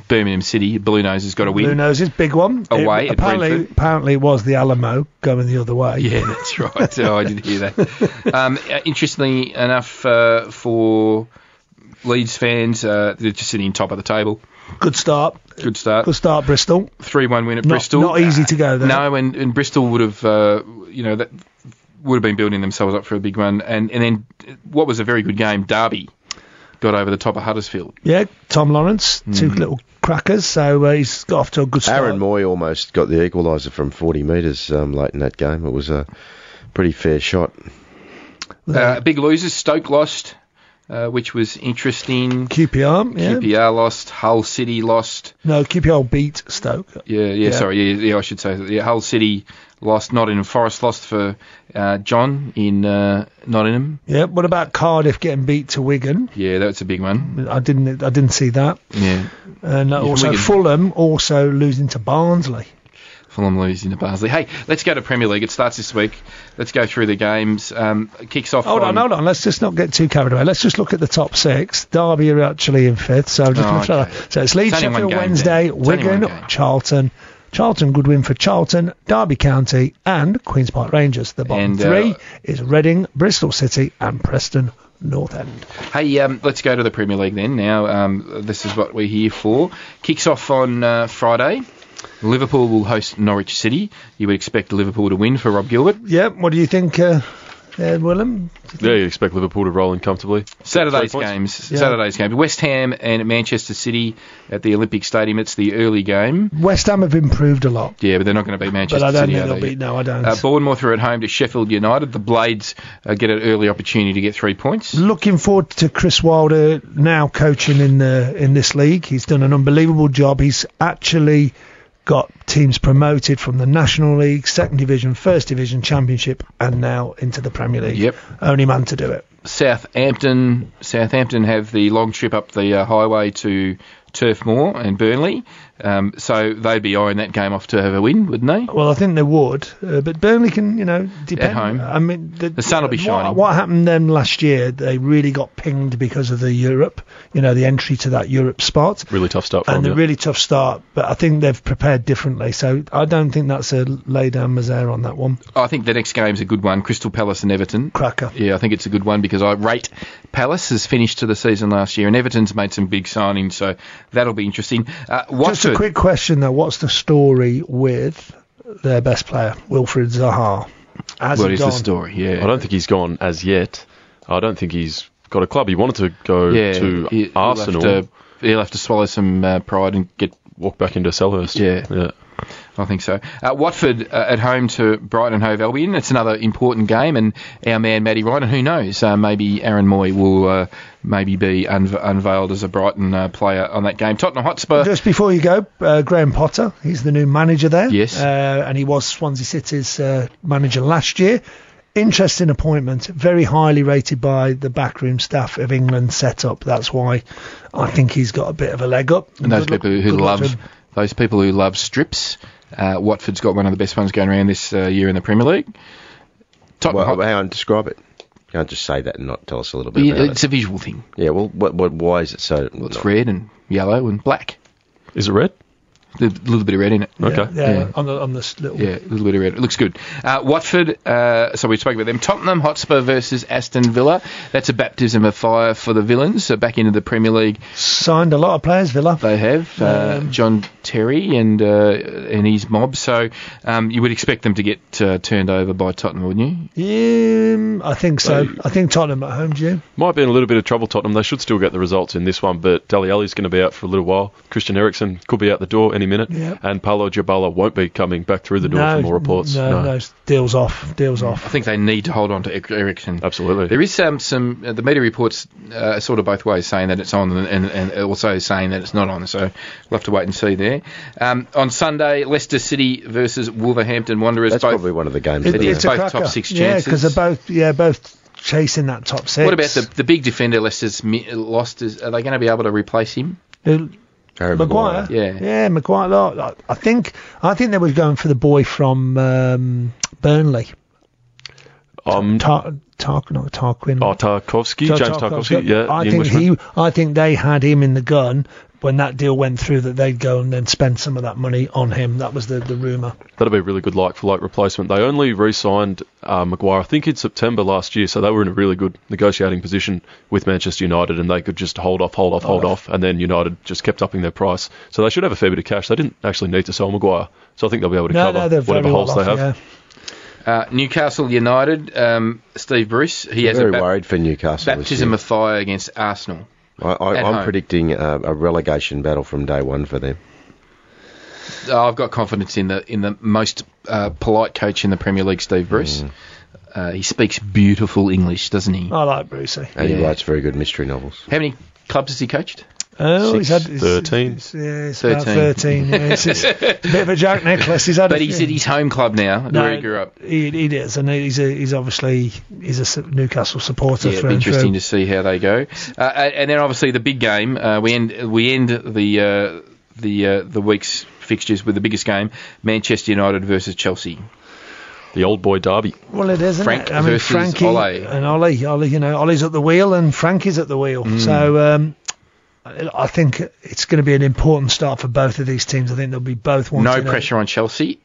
Birmingham City, Blue Noses got a win. Blue Noses, big one. Away apparently was the Alamo going the other way. Yeah, that's right. I did hear that. Interestingly enough, for Leeds fans, they're just sitting top of the table. Good start, Bristol. 3-1 win at Bristol. Not easy to go there. No, and Bristol would have, that would have been building themselves up for a big run. And then what was a very good game, Derby, got over the top of Huddersfield. Yeah, Tom Lawrence, two little crackers, so he's got off to a good start. Aaron Moy almost got the equaliser from 40 metres late in that game. It was a pretty fair shot. Big losers, Stoke lost, which was interesting. QPR lost, Hull City lost. No, QPR beat Stoke. I should say that. Yeah, Hull City lost. Nottingham Forest lost for John in Nottingham. Yeah. What about Cardiff getting beat to Wigan? Yeah, that's a big one. I didn't see that. Yeah. And also Wigan. Fulham also losing to Barnsley. Hey, let's go to Premier League. It starts this week. Let's go through the games. It kicks off. Hold on. Let's just not get too carried away. Let's just look at the top six. Derby are actually in fifth. So So it's Leeds, Sheffield Wednesday, Wigan, Charlton. Charlton, good win for Charlton, Derby County and Queen's Park Rangers. The bottom three is Reading, Bristol City and Preston North End. Hey, let's go to the Premier League then. Now, this is what we're here for. Kicks off on Friday. Liverpool will host Norwich City. You would expect Liverpool to win for Rob Gilbert. Yeah, what do you think, Willem? Yeah, you'd expect Liverpool to roll in comfortably. Saturday's games. West Ham and Manchester City at the Olympic Stadium. It's the early game. West Ham have improved a lot. Yeah, but they're not going to beat Manchester City. But I don't think they'll beat. No, I don't. Bournemouth are at home to Sheffield United. The Blades get an early opportunity to get 3 points. Looking forward to Chris Wilder now coaching in this league. He's done an unbelievable job. He's actually got teams promoted from the National League, Second Division, First Division, Championship, and now into the Premier League. Yep. Only man to do it. Southampton have the long trip up the highway to Turf Moor and Burnley, so they'd be eyeing that game off to have a win, wouldn't they? Well, I think they would, but Burnley can, depend. At home. I mean, the sun will be shining. What happened then last year? They really got pinged because of the Europe, the entry to that Europe spot. Really tough start. Really tough start, but I think they've prepared differently, so I don't think that's a lay down Mazaire on that one. I think the next game's a good one, Crystal Palace and Everton. Cracker. Yeah, I think it's a good one because I rate Palace as finished to the season last year, and Everton's made some big signings, so that'll be interesting. Just a quick question, though. What's the story with their best player, Wilfried Zaha? What is the story? Yeah, I don't think he's gone as yet. I don't think he's got a club. He wanted to go to Arsenal. He'll have to swallow some pride and walk back into Selhurst. Yeah. I think so. Watford at home to Brighton Hove Albion. It's another important game, and our man Matty Ryan. And who knows? Maybe Aaron Moy will be unveiled as a Brighton player on that game. Tottenham Hotspur. Just before you go, Graham Potter. He's the new manager there. Yes. And he was Swansea City's manager last year. Interesting appointment, very highly rated by the backroom staff of England setup. That's why I think he's got a bit of a leg up. And those people who love strips. Watford's got one of the best ones going around this year in the Premier League. How do I describe it? You can't just say that and not tell us a little bit about it. It's a visual thing. Yeah, well, why is it so... Well, it's red and yellow and black. Is it red? A little bit of red in it. Yeah, okay. Yeah, on this little... Yeah, a little bit of red. It looks good. Watford, so we spoke about them. Tottenham Hotspur versus Aston Villa. That's a baptism of fire for the Villains. So back into the Premier League. Signed a lot of players, Villa. They have. John Terry and his mob. So you would expect them to get turned over by Tottenham, wouldn't you? Yeah, I think so. I think Tottenham at home, Jim. Might be in a little bit of trouble, Tottenham. They should still get the results in this one, but Dele Alli's going to be out for a little while. Christian Eriksen could be out the door any minute. Yep. And Paulo Dybala won't be coming back through the door for more reports. No, deals off. I think they need to hold on to Eriksen. Absolutely. There is some the media reports sort of both ways, saying that it's on and also saying that it's not on. So we'll have to wait and see there. On Sunday, Leicester City versus Wolverhampton Wanderers. That's both, probably one of the games. It's both top six chances. Yeah, because they're both chasing that top six. What about the big defender Leicester's lost? Are they going to be able to replace him? Maguire. Yeah, Maguire. I think they were going for the boy from Burnley. Tarkovsky. Oh, Tarkovsky. James Tarkovsky. Yeah. I think they had him in the gun when that deal went through, that they'd go and then spend some of that money on him. That was the rumour. That'd be a really good like-for-like replacement. They only re-signed Maguire, I think, in September last year, so they were in a really good negotiating position with Manchester United, and they could just hold off, and then United just kept upping their price. So they should have a fair bit of cash. They didn't actually need to sell Maguire, so I think they'll be able to cover whatever holes they have. Yeah. Newcastle United, Steve Bruce, he has worried for Newcastle. Baptism of fire against Arsenal. I'm predicting a relegation battle from day one for them. I've got confidence in the most polite coach in the Premier League, Steve Bruce. Mm. He speaks beautiful English, doesn't he? I like Brucey. And he writes very good mystery novels. How many clubs has he coached? Oh, he's had 13. It's 13. About 13. Yeah, it's a bit of a joke necklace. He's at his home club now, where he grew up. He is, and he's obviously a Newcastle supporter. Yeah, it'll be interesting to see how they go. And then obviously the big game. We end the week's fixtures with the biggest game: Manchester United versus Chelsea. The old boy derby. Well, it is, isn't Frank it? I mean, Frankie and Ollie. Ollie's at the wheel and Frankie's at the wheel. Mm. So. I think it's going to be an important start for both of these teams. I think there'll be both. No pressure on Chelsea.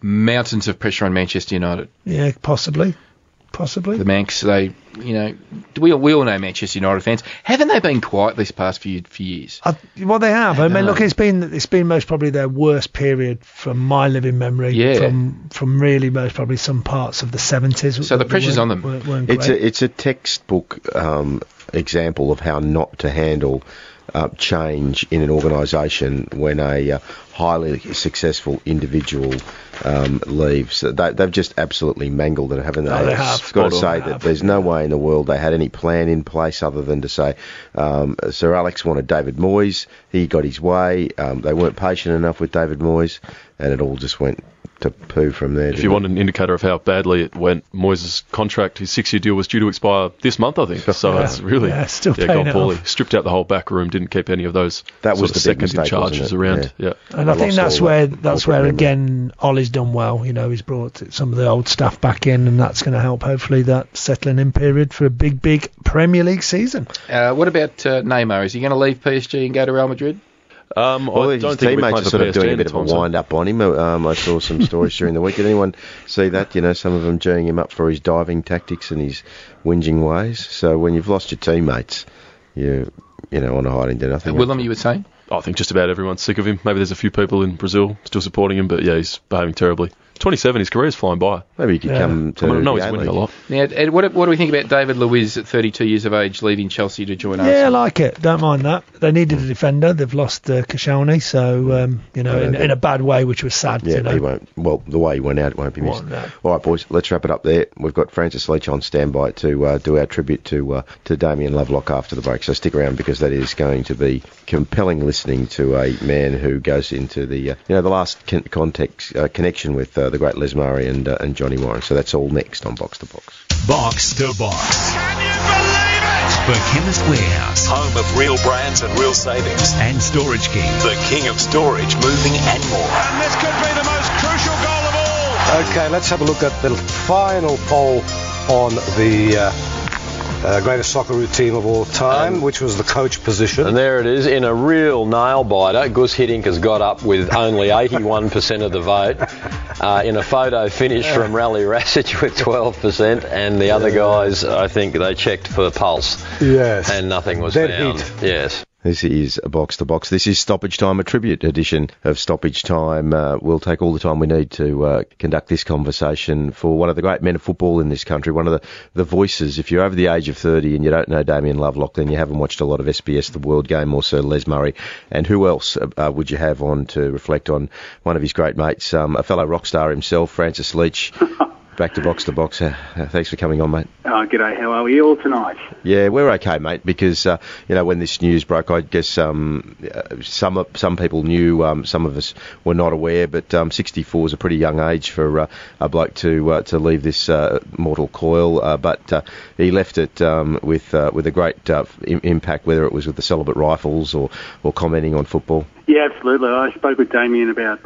Mountains of pressure on Manchester United. Yeah, possibly. The Manx, we all know Manchester United fans. Haven't they been quiet these past few years? They have. I mean, look, it's been most probably their worst period from my living memory. Yeah. From really most probably some parts of the 70s. So the pressure's on them. It's a textbook example of how not to handle change in an organisation when a highly successful individual leaves. They've just absolutely mangled it, haven't they? I've got to say that there's no way in the world they had any plan in place other than to say Sir Alex wanted David Moyes. He got his way. They weren't patient enough with David Moyes, and it all just went to poo from there. If you want an indicator of how badly it went, Moyes' contract, his 6-year deal was due to expire this month, I think. So it's really gone poorly. Stripped out the whole back room, didn't keep any of those second charges around. Yeah. Yeah. And I think that's where again Ollie's done well. He's brought some of the old staff back in, and that's going to help hopefully that settling in period for a big Premier League season. What about Neymar? Is he going to leave PSG and go to Real Madrid? His teammates are sort of doing a bit of a wind-up on him. I saw some stories during the week. Did anyone see that? Some of them geeing him up for his diving tactics and his whinging ways. So when you've lost your teammates, you on a hiding to nothing. Willem, you were saying? I think just about everyone's sick of him. Maybe there's a few people in Brazil still supporting him, but he's behaving terribly. 27, his career's flying by. Maybe he could come to... I know he's winning a lot. Now, Ed, what do we think about David Luiz at 32 years of age leaving Chelsea to join Arsenal? Yeah, I like it. Don't mind that. They needed a defender. They've lost Koscielny, so, in a bad way, which was sad. Yeah, he won't... Well, the way he went out, it won't be missed. No. All right, boys, let's wrap it up there. We've got Francis Leach on standby to do our tribute to Damien Lovelock after the break, so stick around because that is going to be compelling listening to a man who goes into the the last connection with... the great Les Murray and Johnny Warren. So that's all next on Box to Box. Box to Box. Can you believe it? The Chemist Warehouse, home of real brands and real savings, and Storage King, the king of storage, moving and more. And this could be the most crucial goal of all. Okay, let's have a look at the final poll on the greatest Socceroo team of all time, which was the coach position. And there it is, in a real nail-biter, Gus Hiddink has got up with only 81% of the vote. In a photo finish from Rally Rasich with 12%, and the other guys, I think, they checked for pulse. Yes. And nothing was found. Heat. Yes. This is Box to Box. This is Stoppage Time, a tribute edition of Stoppage Time. We'll take all the time we need to conduct this conversation for one of the great men of football in this country, one of the voices. If you're over the age of 30 and you don't know Damien Lovelock, then you haven't watched a lot of SBS, The World Game, or Sir Les Murray. And who else would you have on to reflect on one of his great mates, a fellow rock star himself, Francis Leach. Back to Box to Box. Thanks for coming on, mate. Oh, g'day. How are we all tonight? Yeah, we're okay, mate, because, you know, when this news broke, I guess some people knew, some of us were not aware, but 64 is a pretty young age for a bloke to leave this mortal coil, but he left it with a great impact, whether it was with the Celibate Rifles or commenting on football. Yeah, absolutely. I spoke with Damien about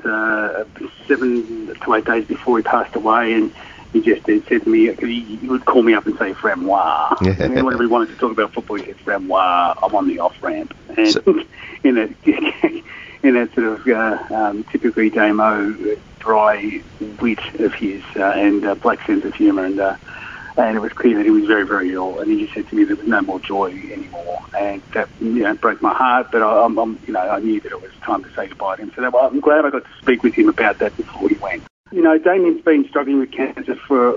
7 to 8 days before he passed away, and he just said to me, he would call me up and say, Framois. Yeah. And whenever he wanted to talk about football, he said, Framois, I'm on the off-ramp. And in that sort of typically Damo dry wit of his and black sense of humour. And it was clear that he was very, very ill. And he just said to me there was no more joy anymore. And that, you know, broke my heart. But I knew that it was time to say goodbye to him. So I'm glad I got to speak with him about that before he went. You know, Damien's been struggling with cancer for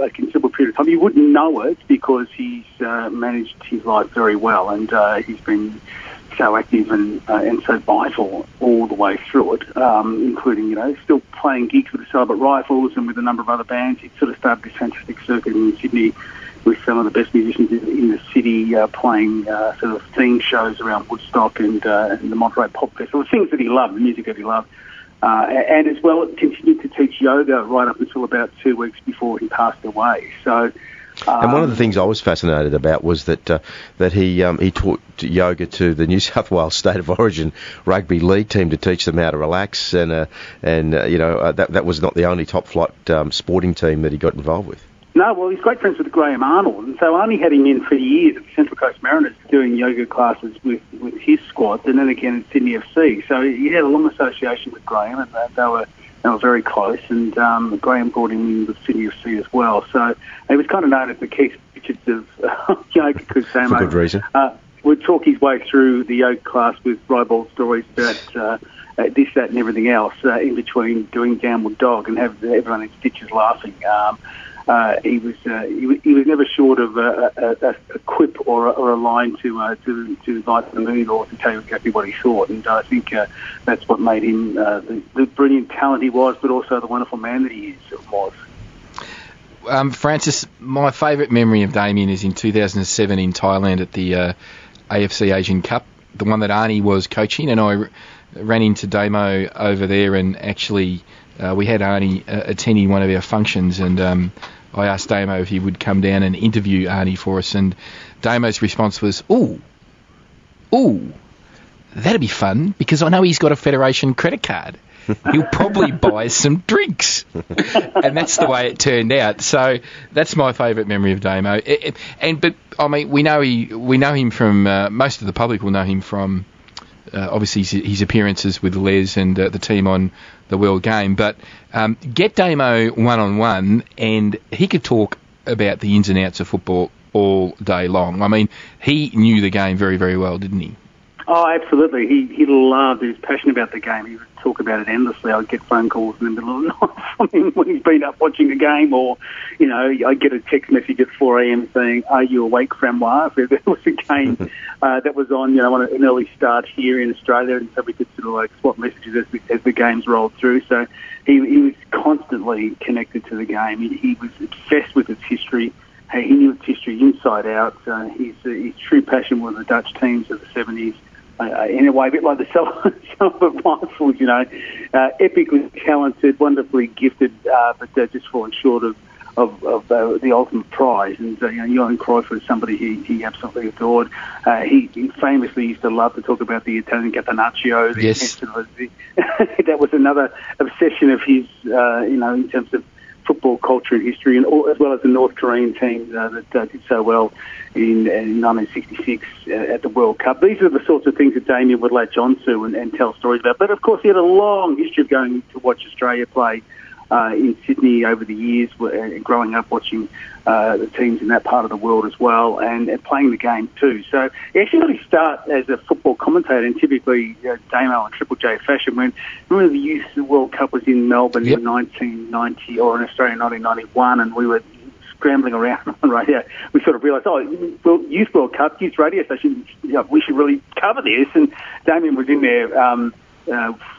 a considerable period of time. You wouldn't know it because he's managed his life very well, and he's been so active and so vital all the way through it, including, you know, still playing gigs with the Celibate Rifles and with a number of other bands. He sort of started this fantastic circuit in Sydney with some of the best musicians in the city, playing sort of theme shows around Woodstock and the Monterey Pop Festival, things that he loved, the music that he loved. And as well, continued to teach yoga right up until about 2 weeks before he passed away. So, and one of the things I was fascinated about was that he taught yoga to the New South Wales State of Origin rugby league team to teach them how to relax, and that was not the only top flight sporting team that he got involved with. No, well, he's great friends with Graham Arnold, and so Arnie had him in for years at the Central Coast Mariners doing yoga classes with his squad, and then again at Sydney FC. So he had a long association with Graham, and they were very close, and Graham brought him in with Sydney FC as well. So he was kind of known as the Keith Richards of yoga, because Sam for good reason. Would talk his way through the yoga class with ribald stories about this, that, and everything else in between doing downward dog, and have everyone in stitches laughing. He was never short of a quip or a line to light the mood or to tell you exactly what he thought, and I think that's what made him the brilliant talent he was, but also the wonderful man that he was. Francis, my favourite memory of Damien is in 2007 in Thailand at the AFC Asian Cup, the one that Arnie was coaching, and I ran into Damo over there, and actually we had Arnie attending one of our functions, and I asked Damo if he would come down and interview Arnie for us, and Damo's response was, ooh, that'd be fun, because I know he's got a Federation credit card. He'll probably buy some drinks. And that's the way it turned out. So that's my favourite memory of Damo. But, I mean, we know him from, most of the public will know him from, obviously, his appearances with Les and the team on the World Game. But get Damo one-on-one, and he could talk about the ins and outs of football all day long. I mean, he knew the game very, very well, didn't he? Oh, absolutely. He loved his passion about the game. He would talk about it endlessly. I'd get phone calls in the middle of the night from him when he's been up watching the game, or, you know, I'd get a text message at 4 a.m. saying, "Are you awake, Framois?" If there was a game that was on, you know, on an early start here in Australia, and so we could sort of like swap messages as the games rolled through. So he was constantly connected to the game. He was obsessed with its history. He knew its history inside out. His true passion was the Dutch teams of the 70s. In a way, a bit like the Celibate Rifles, you know, epically talented, wonderfully gifted, but they're just falling short of the ultimate prize. And, you know, Johan Cruyff was somebody he absolutely adored. He famously used to love to talk about the Italian Catenaccio. Yes. That was another obsession of his, you know, in terms of football culture and history, and all, as well as the North Korean team that did so well in 1966 at the World Cup. These are the sorts of things that Damien would latch on to and tell stories about. But, of course, he had a long history of going to watch Australia play in Sydney over the years, growing up watching the teams in that part of the world as well, and playing the game too. So he actually really start as a football commentator, and typically Damo and Triple J fashion. Remember the Youth World Cup was in Melbourne in 1990, or in Australia in 1991, and we were scrambling around on radio. We sort of realised, well, Youth World Cup, Youth Radio Station, we should really cover this. And Damien was in there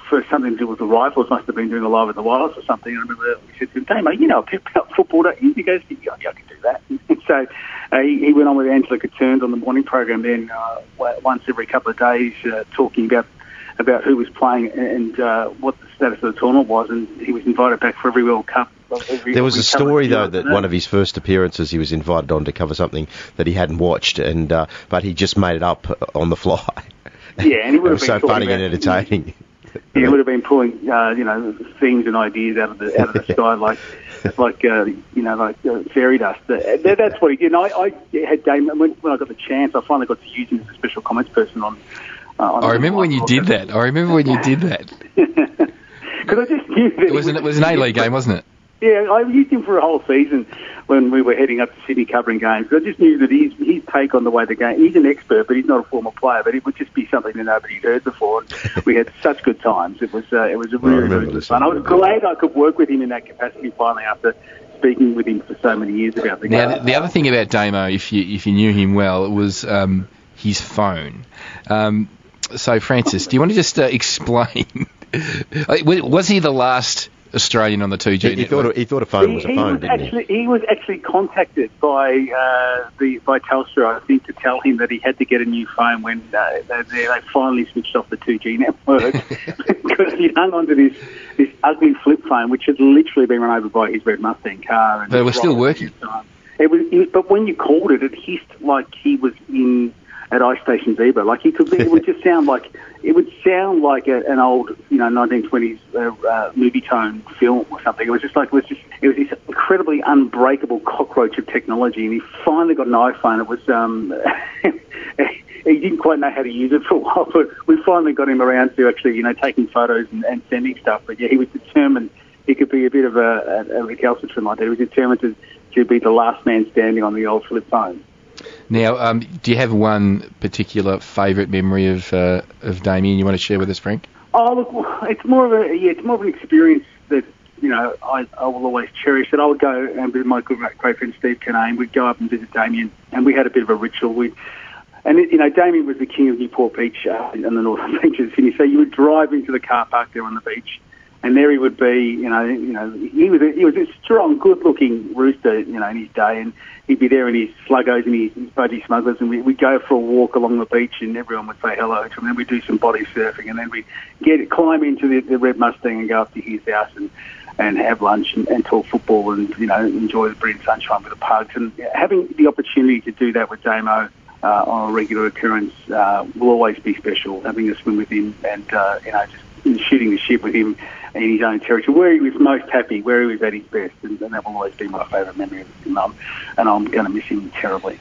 for something to do with the Rifles, must have been doing a live at the Wireless or something. I remember we said to him, Damo, you know a bit about football, don't you? He goes, yeah, I can do that. And so he went on with Angela Caterns on the morning program then once every couple of days, talking about who was playing and what the status of the tournament was, and he was invited back for every World Cup. There was a story, though, that one of his first appearances, he was invited on to cover something that he hadn't watched, and but he just made it up on the fly. Yeah, and it would have been so funny and entertaining. Yeah, it would have been pulling, things and ideas out of the sky like fairy dust. That's what he did. And I had Damon when I got the chance. I finally got to use him as a special comments person on. I remember when you did that. Because I just knew that it was an A-League game, wasn't it? Yeah, I used him for a whole season when we were heading up to Sydney covering games. I just knew that his take on the way the game... He's an expert, but he's not a formal player, but it would just be something that nobody'd heard before. We had such good times. It was a really, really good fun. I was glad I could work with him in that capacity finally after speaking with him for so many years about the game. Now, the other thing about Damo, if you knew him well, was his phone. So, Francis, do you want to just explain... Was he the last... Australian on the 2G network. He thought a phone was a phone, didn't he? He was actually contacted by Telstra, I think, to tell him that he had to get a new phone when they finally switched off the 2G network, because he hung on to this ugly flip phone, which had literally been run over by his red Mustang car. But it was still working. But when you called it, it hissed like he was in... at Ice Station Zebra. It would sound like an old, 1920s movie tone film or something. It was this incredibly unbreakable cockroach of technology, and he finally got an iPhone. It was, he didn't quite know how to use it for a while, but we finally got him around to actually, taking photos and sending stuff. But yeah, he was determined. He could be a bit of a recalcitrant like that. He was determined to be the last man standing on the old flip phone. Now, do you have one particular favourite memory of Damien you want to share with us, Frank? Oh, look, it's more of an experience that I will always cherish. That I would go, and with my great friend Steve Kinane, we'd go up and visit Damien, and we had a bit of a ritual. Damien was the king of Newport Beach and the Northern Beaches, and so you would drive into the car park there on the beach. And there he would be, he was a strong, good-looking rooster, in his day, and he'd be there in his sluggos and his budgie smugglers, and we'd go for a walk along the beach, and everyone would say hello to him, and then we'd do some body surfing, and then we'd climb into the red Mustang and go up to his house and have lunch and talk football and, enjoy the brilliant sunshine with the pugs. And having the opportunity to do that with Damo on a regular occurrence will always be special, having a swim with him and, just shooting the shit with him in his own territory, where he was most happy, where he was at his best, and that will always be my favourite memory of him, and I'm going to miss him terribly.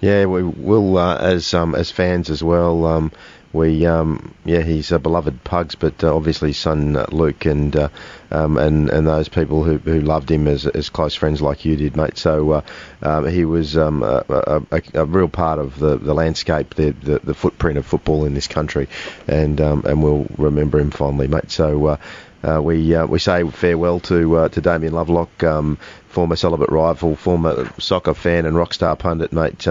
Yeah, we will, as fans as well, he's a beloved pugs, but obviously his son Luke and those people who loved him as close friends like you did, mate. So he was a real part of the landscape, the footprint of football in this country, and we'll remember him fondly, mate. So. We say farewell to Damien Lovelock, former celibate rival, former soccer fan and rock star pundit, mate,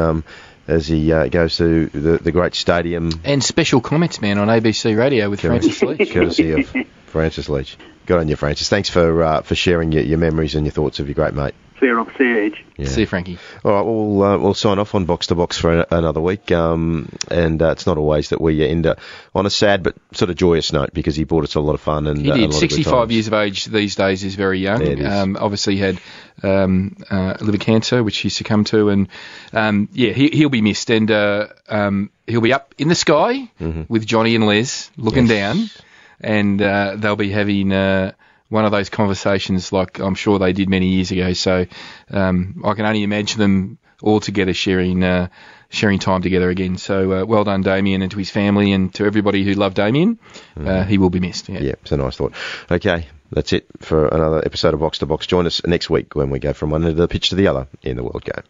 as he goes to the great stadium. And special comments, man, on ABC Radio with Francis Leach. Courtesy of Francis Leach. Good on you, Francis. Thanks for sharing your memories and your thoughts of your great mate. See you, Rob. See you, Edge. Yeah. See you, Frankie. All right, we'll sign off on Box to Box for another week, and it's not always that we end on a sad but sort of joyous note, because he brought us a lot of fun. And he did. 65 years of age these days is very young. Yeah, it is. Obviously he had liver cancer, which he succumbed to, and he'll be missed, and he'll be up in the sky with Johnny and Les looking down, and they'll be having one of those conversations like I'm sure they did many years ago. So I can only imagine them all together sharing time together again. So well done, Damien, and to his family and to everybody who loved Damien. He will be missed. Yeah, it's a nice thought. Okay, that's it for another episode of Box to Box. Join us next week when we go from one end of the pitch to the other in the World Game.